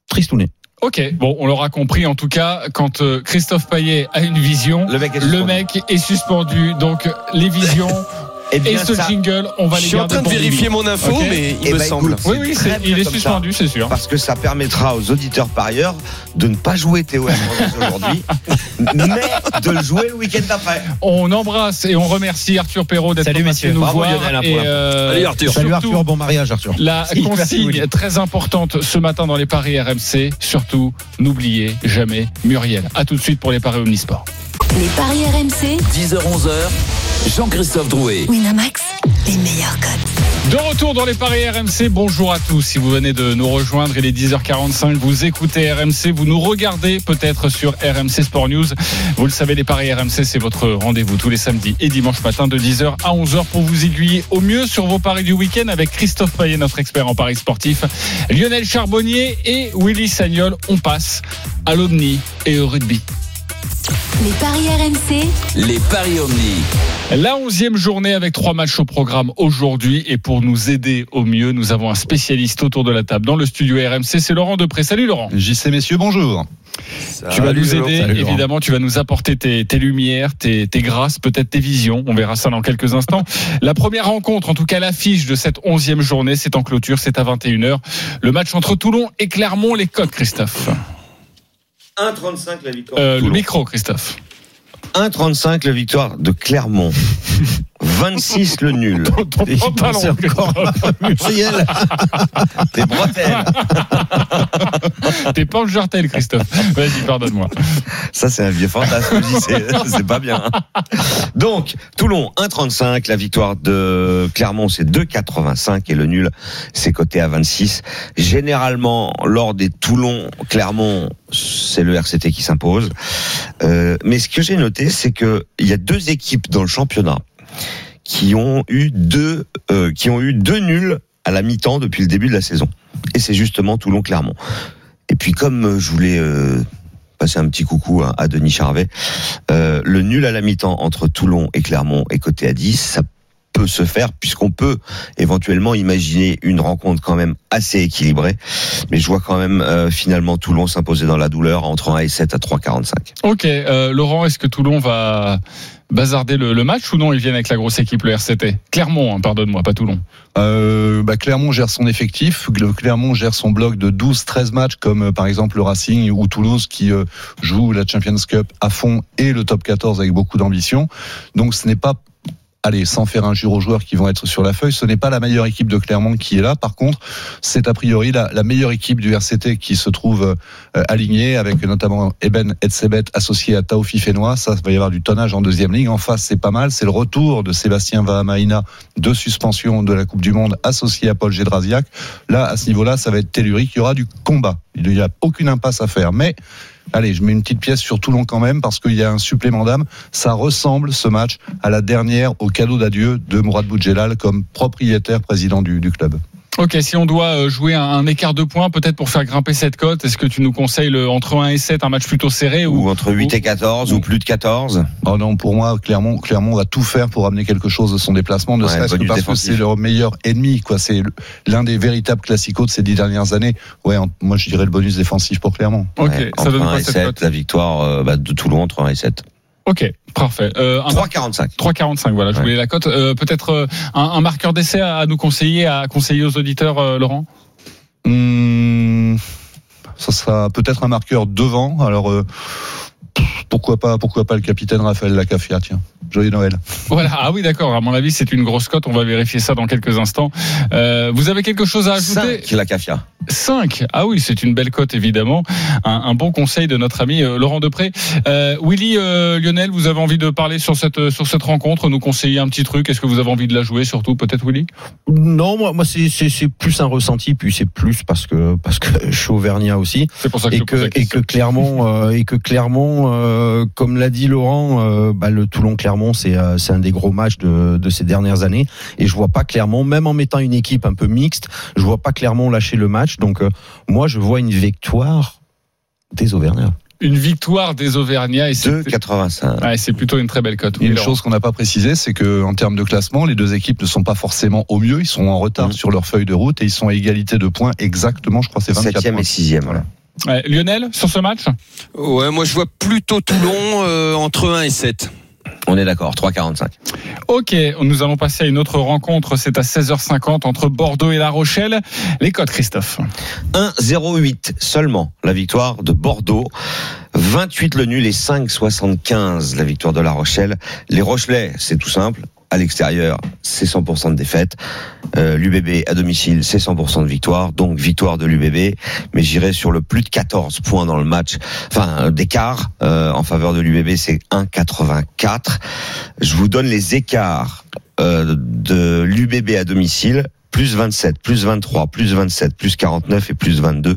Tristounet. Ok, bon, on l'aura compris en tout cas, quand euh, Christophe Payet a une vision, le mec est suspendu. Mec est suspendu donc les visions et, et ce ça, jingle, on va les garder. Je suis en train de vérifier mon info, okay. mais il et me bah, semble. Écoute, oui, oui, c'est, il est suspendu, ça, c'est sûr. Parce que ça permettra aux auditeurs par ailleurs de ne pas jouer Théo Hernandez aujourd'hui, mais de le jouer le week-end d'après. On embrasse et on remercie Arthur Perrault d'être passé nous Bravo, voir. Lionel, et euh, Allez, Arthur. Salut Arthur. Salut Arthur, bon mariage Arthur. La si, consigne merci, oui. très importante ce matin dans les paris R M C, surtout n'oubliez jamais Muriel. A tout de suite pour les paris Omnisports. Les paris R M C, dix heures onze heures, Jean-Christophe Drouet. Winamax, les meilleurs codes. De retour dans les paris R M C, bonjour à tous. Si vous venez de nous rejoindre, il est dix heures quarante-cinq, vous écoutez R M C, vous nous regardez peut-être sur R M C Sport News. Vous le savez, les paris R M C, c'est votre rendez-vous tous les samedis et dimanches matin de dix heures à onze heures pour vous aiguiller au mieux sur vos paris du week-end avec Christophe Payet, notre expert en paris sportif, Lionel Charbonnier et Willy Sagnol. On passe à l'Omni et au rugby. Les paris R M C, les paris Omni. La onzième journée avec trois matchs au programme aujourd'hui. Et pour nous aider au mieux, nous avons un spécialiste autour de la table dans le studio R M C. C'est Laurent Depré. Salut Laurent. J C messieurs, bonjour. Salut, tu vas nous aider, salut, évidemment. Tu vas nous apporter tes, tes lumières, tes, tes grâces, peut-être tes visions. On verra ça dans quelques instants. La première rencontre, en tout cas l'affiche de cette onzième journée, c'est en clôture, c'est à vingt et une heures. Le match entre Toulon et Clermont, les codes, Christophe. un virgule trente-cinq la victoire. Euh, le micro, Christophe. un virgule trente-cinq la victoire de Clermont. vingt-six le nul. Ton, ton Et pantalon, c'est encore Muriel. Tes bretelles. Tes penches-jartelles, Christophe. Vas-y, pardonne-moi. Ça, c'est un vieux fantasme. c'est, c'est pas bien. Donc, Toulon, un virgule trente-cinq. La victoire de Clermont, c'est deux virgule quatre-vingt-cinq. Et le nul, c'est coté à vingt-six. Généralement, lors des Toulon-Clermont, c'est le R C T qui s'impose. Euh, mais ce que j'ai noté, c'est que il y a deux équipes dans le championnat qui ont eu deux euh, qui ont eu deux nuls à la mi-temps depuis le début de la saison. Et c'est justement Toulon-Clermont. Et puis comme je voulais euh, passer un petit coucou à, à Denis Charvet, euh, le nul à la mi-temps entre Toulon et Clermont est coté à dix. Ça peut se faire puisqu'on peut éventuellement imaginer une rencontre quand même assez équilibrée, mais je vois quand même euh, finalement Toulon s'imposer dans la douleur entre un et sept à trois virgule quarante-cinq. Ok, euh, Laurent, est-ce que Toulon va bazarder le, le match ou non? Ils viennent avec la grosse équipe, le R C T Clermont, hein, pardonne-moi, pas Toulon. euh, bah, Clermont gère son effectif, Clermont gère son bloc de douze treize matchs comme euh, par exemple le Racing ou Toulouse qui euh, joue la Champions Cup à fond et le Top quatorze avec beaucoup d'ambition, donc ce n'est pas... Allez, sans faire injure aux joueurs qui vont être sur la feuille, ce n'est pas la meilleure équipe de Clermont qui est là. Par contre, c'est a priori la, la meilleure équipe du R C T qui se trouve euh, alignée, avec notamment Eben Etzebet associé à Taofi Fénois. Ça, il va y avoir du tonnage en deuxième ligue. En face, c'est pas mal. C'est le retour de Sébastien Vahamaina de suspension de la Coupe du Monde associé à Paul Gédrasiak. Là, à ce niveau-là, ça va être tellurique. Il y aura du combat. Il n'y a aucune impasse à faire. Mais... allez, je mets une petite pièce sur Toulon quand même parce qu'il y a un supplément d'âme. Ça ressemble, ce match, à la dernière, au cadeau d'adieu de Mourad Boudjelal comme propriétaire, président du, du club. Ok, si on doit jouer un, un écart de points, peut-être pour faire grimper cette cote, est-ce que tu nous conseilles le, entre un et sept, un match plutôt serré ou, ou entre huit et quatorze ou, ou plus de quatorze? Oh non, pour moi, Clermont, Clermont va tout faire pour amener quelque chose de son déplacement, ne ouais, serait-ce que parce défensif. que c'est leur meilleur ennemi, quoi. C'est l'un des véritables classicos de ces dix dernières années. Ouais, en, moi je dirais le bonus défensif pour Clermont. Ok, ouais, ça donne quoi cette cote? La victoire euh, bah, de Toulon entre un et sept. Ok, parfait. Euh, trois virgule quarante-cinq. trois virgule quarante-cinq, voilà, je voulais ouais. la cote. Euh, peut-être euh, un, un marqueur d'essai à, à nous conseiller, à conseiller aux auditeurs, euh, Laurent ? Mmh, ça sera peut-être un marqueur devant. Alors, euh, pourquoi pas, pourquoi pas le capitaine Raphaël Lacafia, tiens. Joyeux Noël. Voilà, ah oui d'accord, à mon avis c'est une grosse cote, on va vérifier ça dans quelques instants. Euh, vous avez quelque chose à ajouter? cinq la Cafia. cinq, ah oui c'est une belle cote évidemment, un, un bon conseil de notre ami euh, Laurent Depré. Euh, Willy, euh, Lionel, vous avez envie de parler sur cette, sur cette rencontre, nous conseiller un petit truc, est-ce que vous avez envie de la jouer surtout peut-être Willy? Non, moi, moi c'est, c'est, c'est plus un ressenti, puis c'est plus parce que, parce que je suis auvergnat aussi. C'est pour ça que et, je que, et que Clermont, euh, et que Clermont euh, comme l'a dit Laurent, euh, bah, le Toulon-Clermont C'est, c'est un des gros matchs de, de ces dernières années et je vois pas Clermont, même en mettant une équipe un peu mixte, je vois pas Clermont lâcher le match, donc euh, moi je vois une victoire des Auvergnats. Une victoire des Auvergnats et c'est deux virgule quatre-vingt-cinq. Ouais, c'est plutôt une très belle cote. Oui, une chose qu'on n'a pas précisé, c'est que en termes de classement, les deux équipes ne sont pas forcément au mieux, ils sont en retard mmh. sur leur feuille de route et ils sont à égalité de points exactement, je crois c'est vingt-quatre septième et sixième, voilà. Ouais, Lionel, sur ce match ? Ouais, moi je vois plutôt Toulon euh, entre un et sept. On est d'accord, trois virgule quarante-cinq. Ok, nous allons passer à une autre rencontre. C'est à seize heures cinquante entre Bordeaux et La Rochelle. Les cotes, Christophe. un virgule zéro huit seulement la victoire de Bordeaux, vingt-huit le nul et cinq virgule soixante-quinze la victoire de La Rochelle. Les Rochelais, c'est tout simple. À l'extérieur, c'est cent pour cent de défaite. Euh, L'U B B à domicile, c'est cent pour cent de victoire. Donc, victoire de l'U B B. Mais j'irai sur le plus de quatorze points dans le match. Enfin, d'écart euh, en faveur de l'U B B, c'est un virgule quatre-vingt-quatre. Je vous donne les écarts euh, de l'U B B à domicile. Plus vingt-sept, plus vingt-trois, plus vingt-sept, plus quarante-neuf et plus vingt-deux.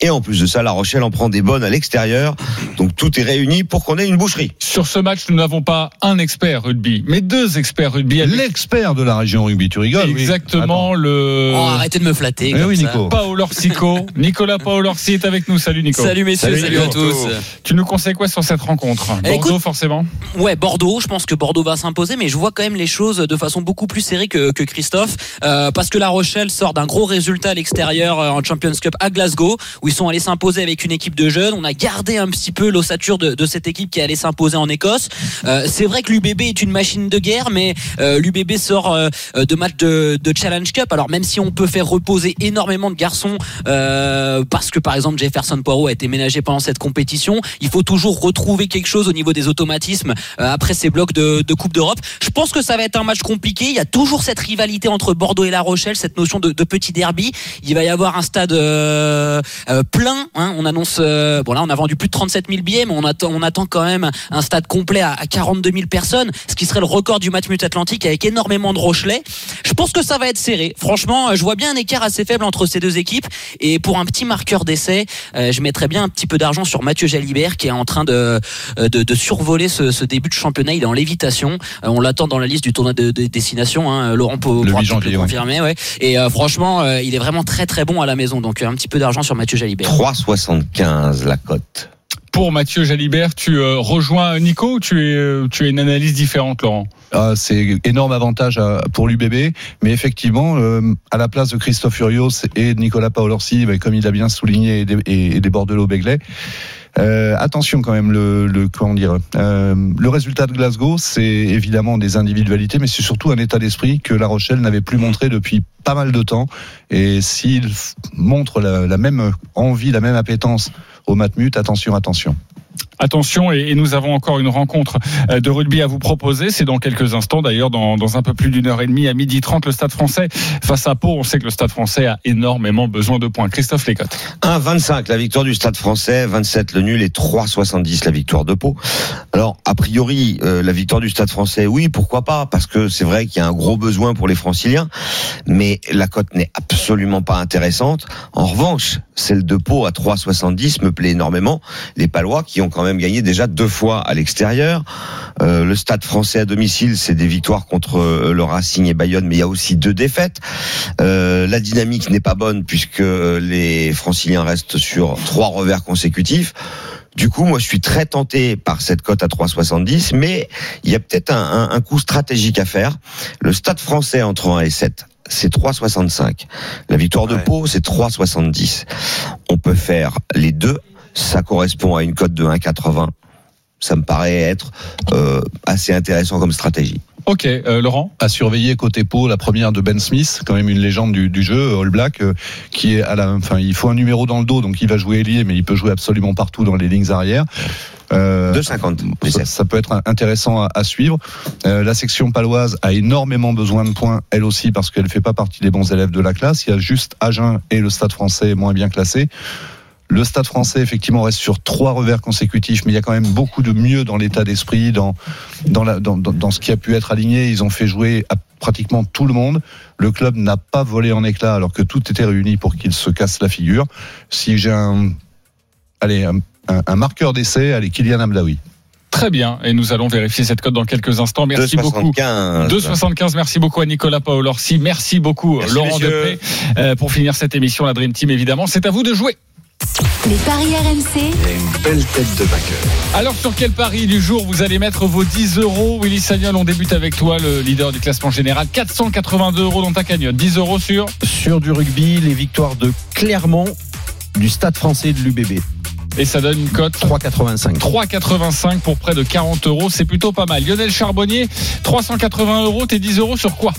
Et en plus de ça, La Rochelle en prend des bonnes à l'extérieur. Donc tout est réuni pour qu'on ait une boucherie. Sur ce match, nous n'avons pas un expert rugby, mais deux experts rugby. Avec... L'expert de la région rugby, tu rigoles. Exactement. Oui. Le... Oh, arrêtez de me flatter. Comme oui, Nico. Ça. Paolorsico. Nicolas Paolorsi est avec nous. Salut Nico. Salut messieurs, salut, salut à tous. Tu nous conseilles quoi sur cette rencontre? Bordeaux eh, écoute, forcément. Ouais, Bordeaux. Je pense que Bordeaux va s'imposer, mais je vois quand même les choses de façon beaucoup plus serrée que, que Christophe. Euh, parce que La Rochelle sort d'un gros résultat à l'extérieur en Champions Cup à Glasgow où ils sont allés s'imposer avec une équipe de jeunes. On a gardé un petit peu l'ossature de, de cette équipe qui allait s'imposer en Écosse. Euh, c'est vrai que l'U B B est une machine de guerre, mais euh, l'U B B sort euh, de matchs de, de Challenge Cup. Alors même si on peut faire reposer énormément de garçons euh, parce que par exemple Jefferson Poirot a été ménagé pendant cette compétition, il faut toujours retrouver quelque chose au niveau des automatismes euh, après ces blocs de, de Coupe d'Europe. Je pense que ça va être un match compliqué. Il y a toujours cette rivalité entre Bordeaux et La Rochelle, cette notion de, de petit derby. Il va y avoir un stade euh, euh, plein. Hein. On annonce, euh, bon là, on a vendu plus de trente-sept mille billets, mais on attend, on attend quand même un stade complet à, à quarante-deux mille personnes, ce qui serait le record du Matmut Atlantique avec énormément de Rochelais. Je pense que ça va être serré. Franchement, je vois bien un écart assez faible entre ces deux équipes. Et pour un petit marqueur d'essai, euh, je mettrais bien un petit peu d'argent sur Mathieu Jalibert qui est en train de de, de survoler ce, ce début de championnat. Il est en lévitation. Euh, on l'attend dans la liste du tournoi de, de destination. Hein. Laurent pour le confirmer. Ouais. Et euh, franchement, euh, il est vraiment très très bon à la maison. Donc euh, un petit peu d'argent sur Mathieu Jalibert. trois virgule soixante-quinze la cote. Pour Mathieu Jalibert, tu euh, rejoins Nico ou tu es tu as une analyse différente, Laurent? Ah, c'est énorme avantage à, pour l'U B B, mais effectivement, euh, à la place de Christophe Urios et de Nicolas Paolorsi, bah, comme il a bien souligné, et des, et, et des Bordelot-Béglais. Euh, attention quand même le, le comment dire euh, le résultat de Glasgow, c'est évidemment des individualités, mais c'est surtout un état d'esprit que La Rochelle n'avait plus montré depuis pas mal de temps. Et s'il montre la, la même envie, la même appétence au Matmut, attention, attention. Attention, et, et nous avons encore une rencontre de rugby à vous proposer. C'est dans quelques instants, d'ailleurs, dans, dans un peu plus d'une heure et demie, à midi trente, le Stade Français face à Pau. On sait que le Stade Français a énormément besoin de points. Christophe Lécotte. un virgule vingt-cinq la victoire du Stade Français, vingt-sept le nul et trois virgule soixante-dix la victoire de Pau. Alors, a priori, euh, la victoire du Stade Français, oui, pourquoi pas, parce que c'est vrai qu'il y a un gros besoin pour les Franciliens, mais la cote n'est absolument pas intéressante. En revanche, celle de Pau à trois virgule soixante-dix me plaît énormément. Les Palois qui ont quand même gagné déjà deux fois à l'extérieur. Euh, le Stade Français à domicile, c'est des victoires contre euh, le Racing et Bayonne, mais il y a aussi deux défaites. Euh, la dynamique n'est pas bonne puisque les Franciliens restent sur trois revers consécutifs. Du coup, moi, je suis très tenté par cette cote à trois virgule soixante-dix, mais il y a peut-être un, un, un coup stratégique à faire. Le Stade Français entre un et sept, c'est trois virgule soixante-cinq. La victoire de ouais. Pau, c'est trois virgule soixante-dix. On peut faire les deux. Ça correspond à une cote de un virgule quatre-vingts. Ça me paraît être euh, assez intéressant comme stratégie. Ok, euh, Laurent, à surveiller côté Pau, la première de Ben Smith, quand même une légende du, du jeu, All Black, euh, qui est à la, enfin, il faut un numéro dans le dos, donc il va jouer ailier, mais il peut jouer absolument partout dans les lignes arrières. Euh, deux cinquante. Ça, ça peut être intéressant à, à suivre. Euh, la section paloise a énormément besoin de points, elle aussi, parce qu'elle ne fait pas partie des bons élèves de la classe. Il y a juste Agen et le Stade Français moins bien classés. Le Stade Français, effectivement, reste sur trois revers consécutifs, mais il y a quand même beaucoup de mieux dans l'état d'esprit, dans, dans, la, dans, dans, dans ce qui a pu être aligné. Ils ont fait jouer à pratiquement tout le monde. Le club n'a pas volé en éclats alors que tout était réuni pour qu'il se casse la figure. Si j'ai un, allez, un, un, un marqueur d'essai, allez, Kylian Amdaoui. Très bien, et nous allons vérifier cette cote dans quelques instants. Merci beaucoup. deux virgule soixante-quinze, merci beaucoup à Nicolas Paolorsi. Merci beaucoup, merci Laurent Depré. Euh, pour finir cette émission, la Dream Team, évidemment, c'est à vous de jouer. Les paris R M C. Il y a une belle tête de vainqueur. Alors, sur quel pari du jour vous allez mettre vos dix euros? Willy Sagnol, on débute avec toi, le leader du classement général. quatre cent quatre-vingt-deux euros dans ta cagnotte. dix euros sur Sur du rugby, les victoires de Clermont, du Stade Français et de l'U B B. Et ça donne une cote trois virgule quatre-vingt-cinq. trois virgule quatre-vingt-cinq pour près de quarante euros. C'est plutôt pas mal. Lionel Charbonnier, trois cent quatre-vingts euros. T'es dix euros sur quoi?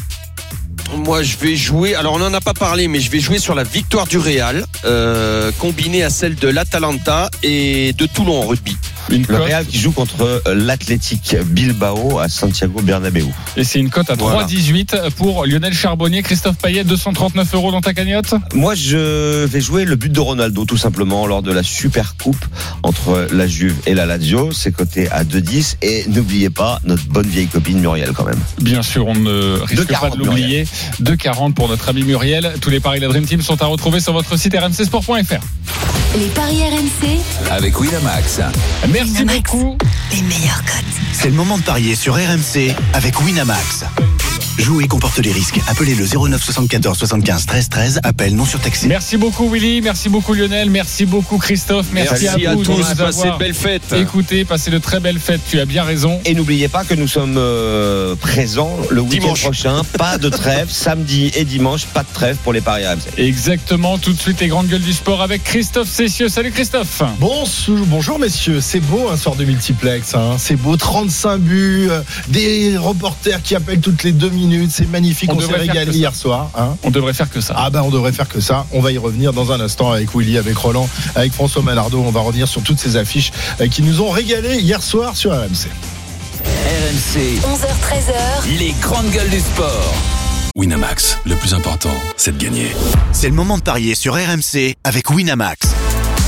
Moi je vais jouer, alors on n'en a pas parlé, mais je vais jouer sur la victoire du Real euh, combinée à celle de l'Atalanta et de Toulon en rugby. Une le cote. Real qui joue contre l'Athletic Bilbao à Santiago Bernabéu. Et c'est une cote à voilà. trois virgule dix-huit pour Lionel Charbonnier. Christophe Payet, deux cent trente-neuf euros dans ta cagnotte. Moi je vais jouer le but de Ronaldo tout simplement lors de la Super Coupe entre la Juve et la Lazio. C'est coté à deux dix et n'oubliez pas notre bonne vieille copine Muriel quand même. Bien sûr, on ne risque pas de l'oublier. Muriel. deux quarante pour notre ami Muriel. Tous les paris de la Dream Team sont à retrouver sur votre site r m c sport point f r. Les paris R M C avec Winamax. Merci Winamax, beaucoup. Les meilleurs cotes. C'est le moment de parier sur R M C avec Winamax. Jouer comporte les risques. Appelez le zéro neuf soixante-quatorze soixante-quinze treize treize. Appel non surtaxé. Merci beaucoup Willy, merci beaucoup Lionel, merci beaucoup Christophe, merci, merci à, à vous tous. Passez de belles fêtes. Écoutez, passez de très belles fêtes. Tu as bien raison. Et n'oubliez pas que nous sommes euh, présents le week-end prochain. Pas de trêve samedi et dimanche. Pas de trêve pour les paris R M C. Exactement. Tout de suite les grandes gueules du sport avec Christophe Cessieux. Salut Christophe. Bonjour, bonjour messieurs. C'est beau un soir de multiplex. Hein. C'est beau, trente-cinq buts, euh, des reporters qui appellent toutes les deux minutes. C'est magnifique, on, on s'est régalé hier soir. Hein, on devrait faire que ça. Ah ben on devrait faire que ça. On va y revenir dans un instant avec Willy, avec Roland, avec François Malardeau. On va revenir sur toutes ces affiches qui nous ont régalé hier soir sur R M C. R M C, onze heures treize heures, les grandes gueules du sport. Winamax, le plus important, c'est de gagner. C'est le moment de parier sur R M C avec Winamax.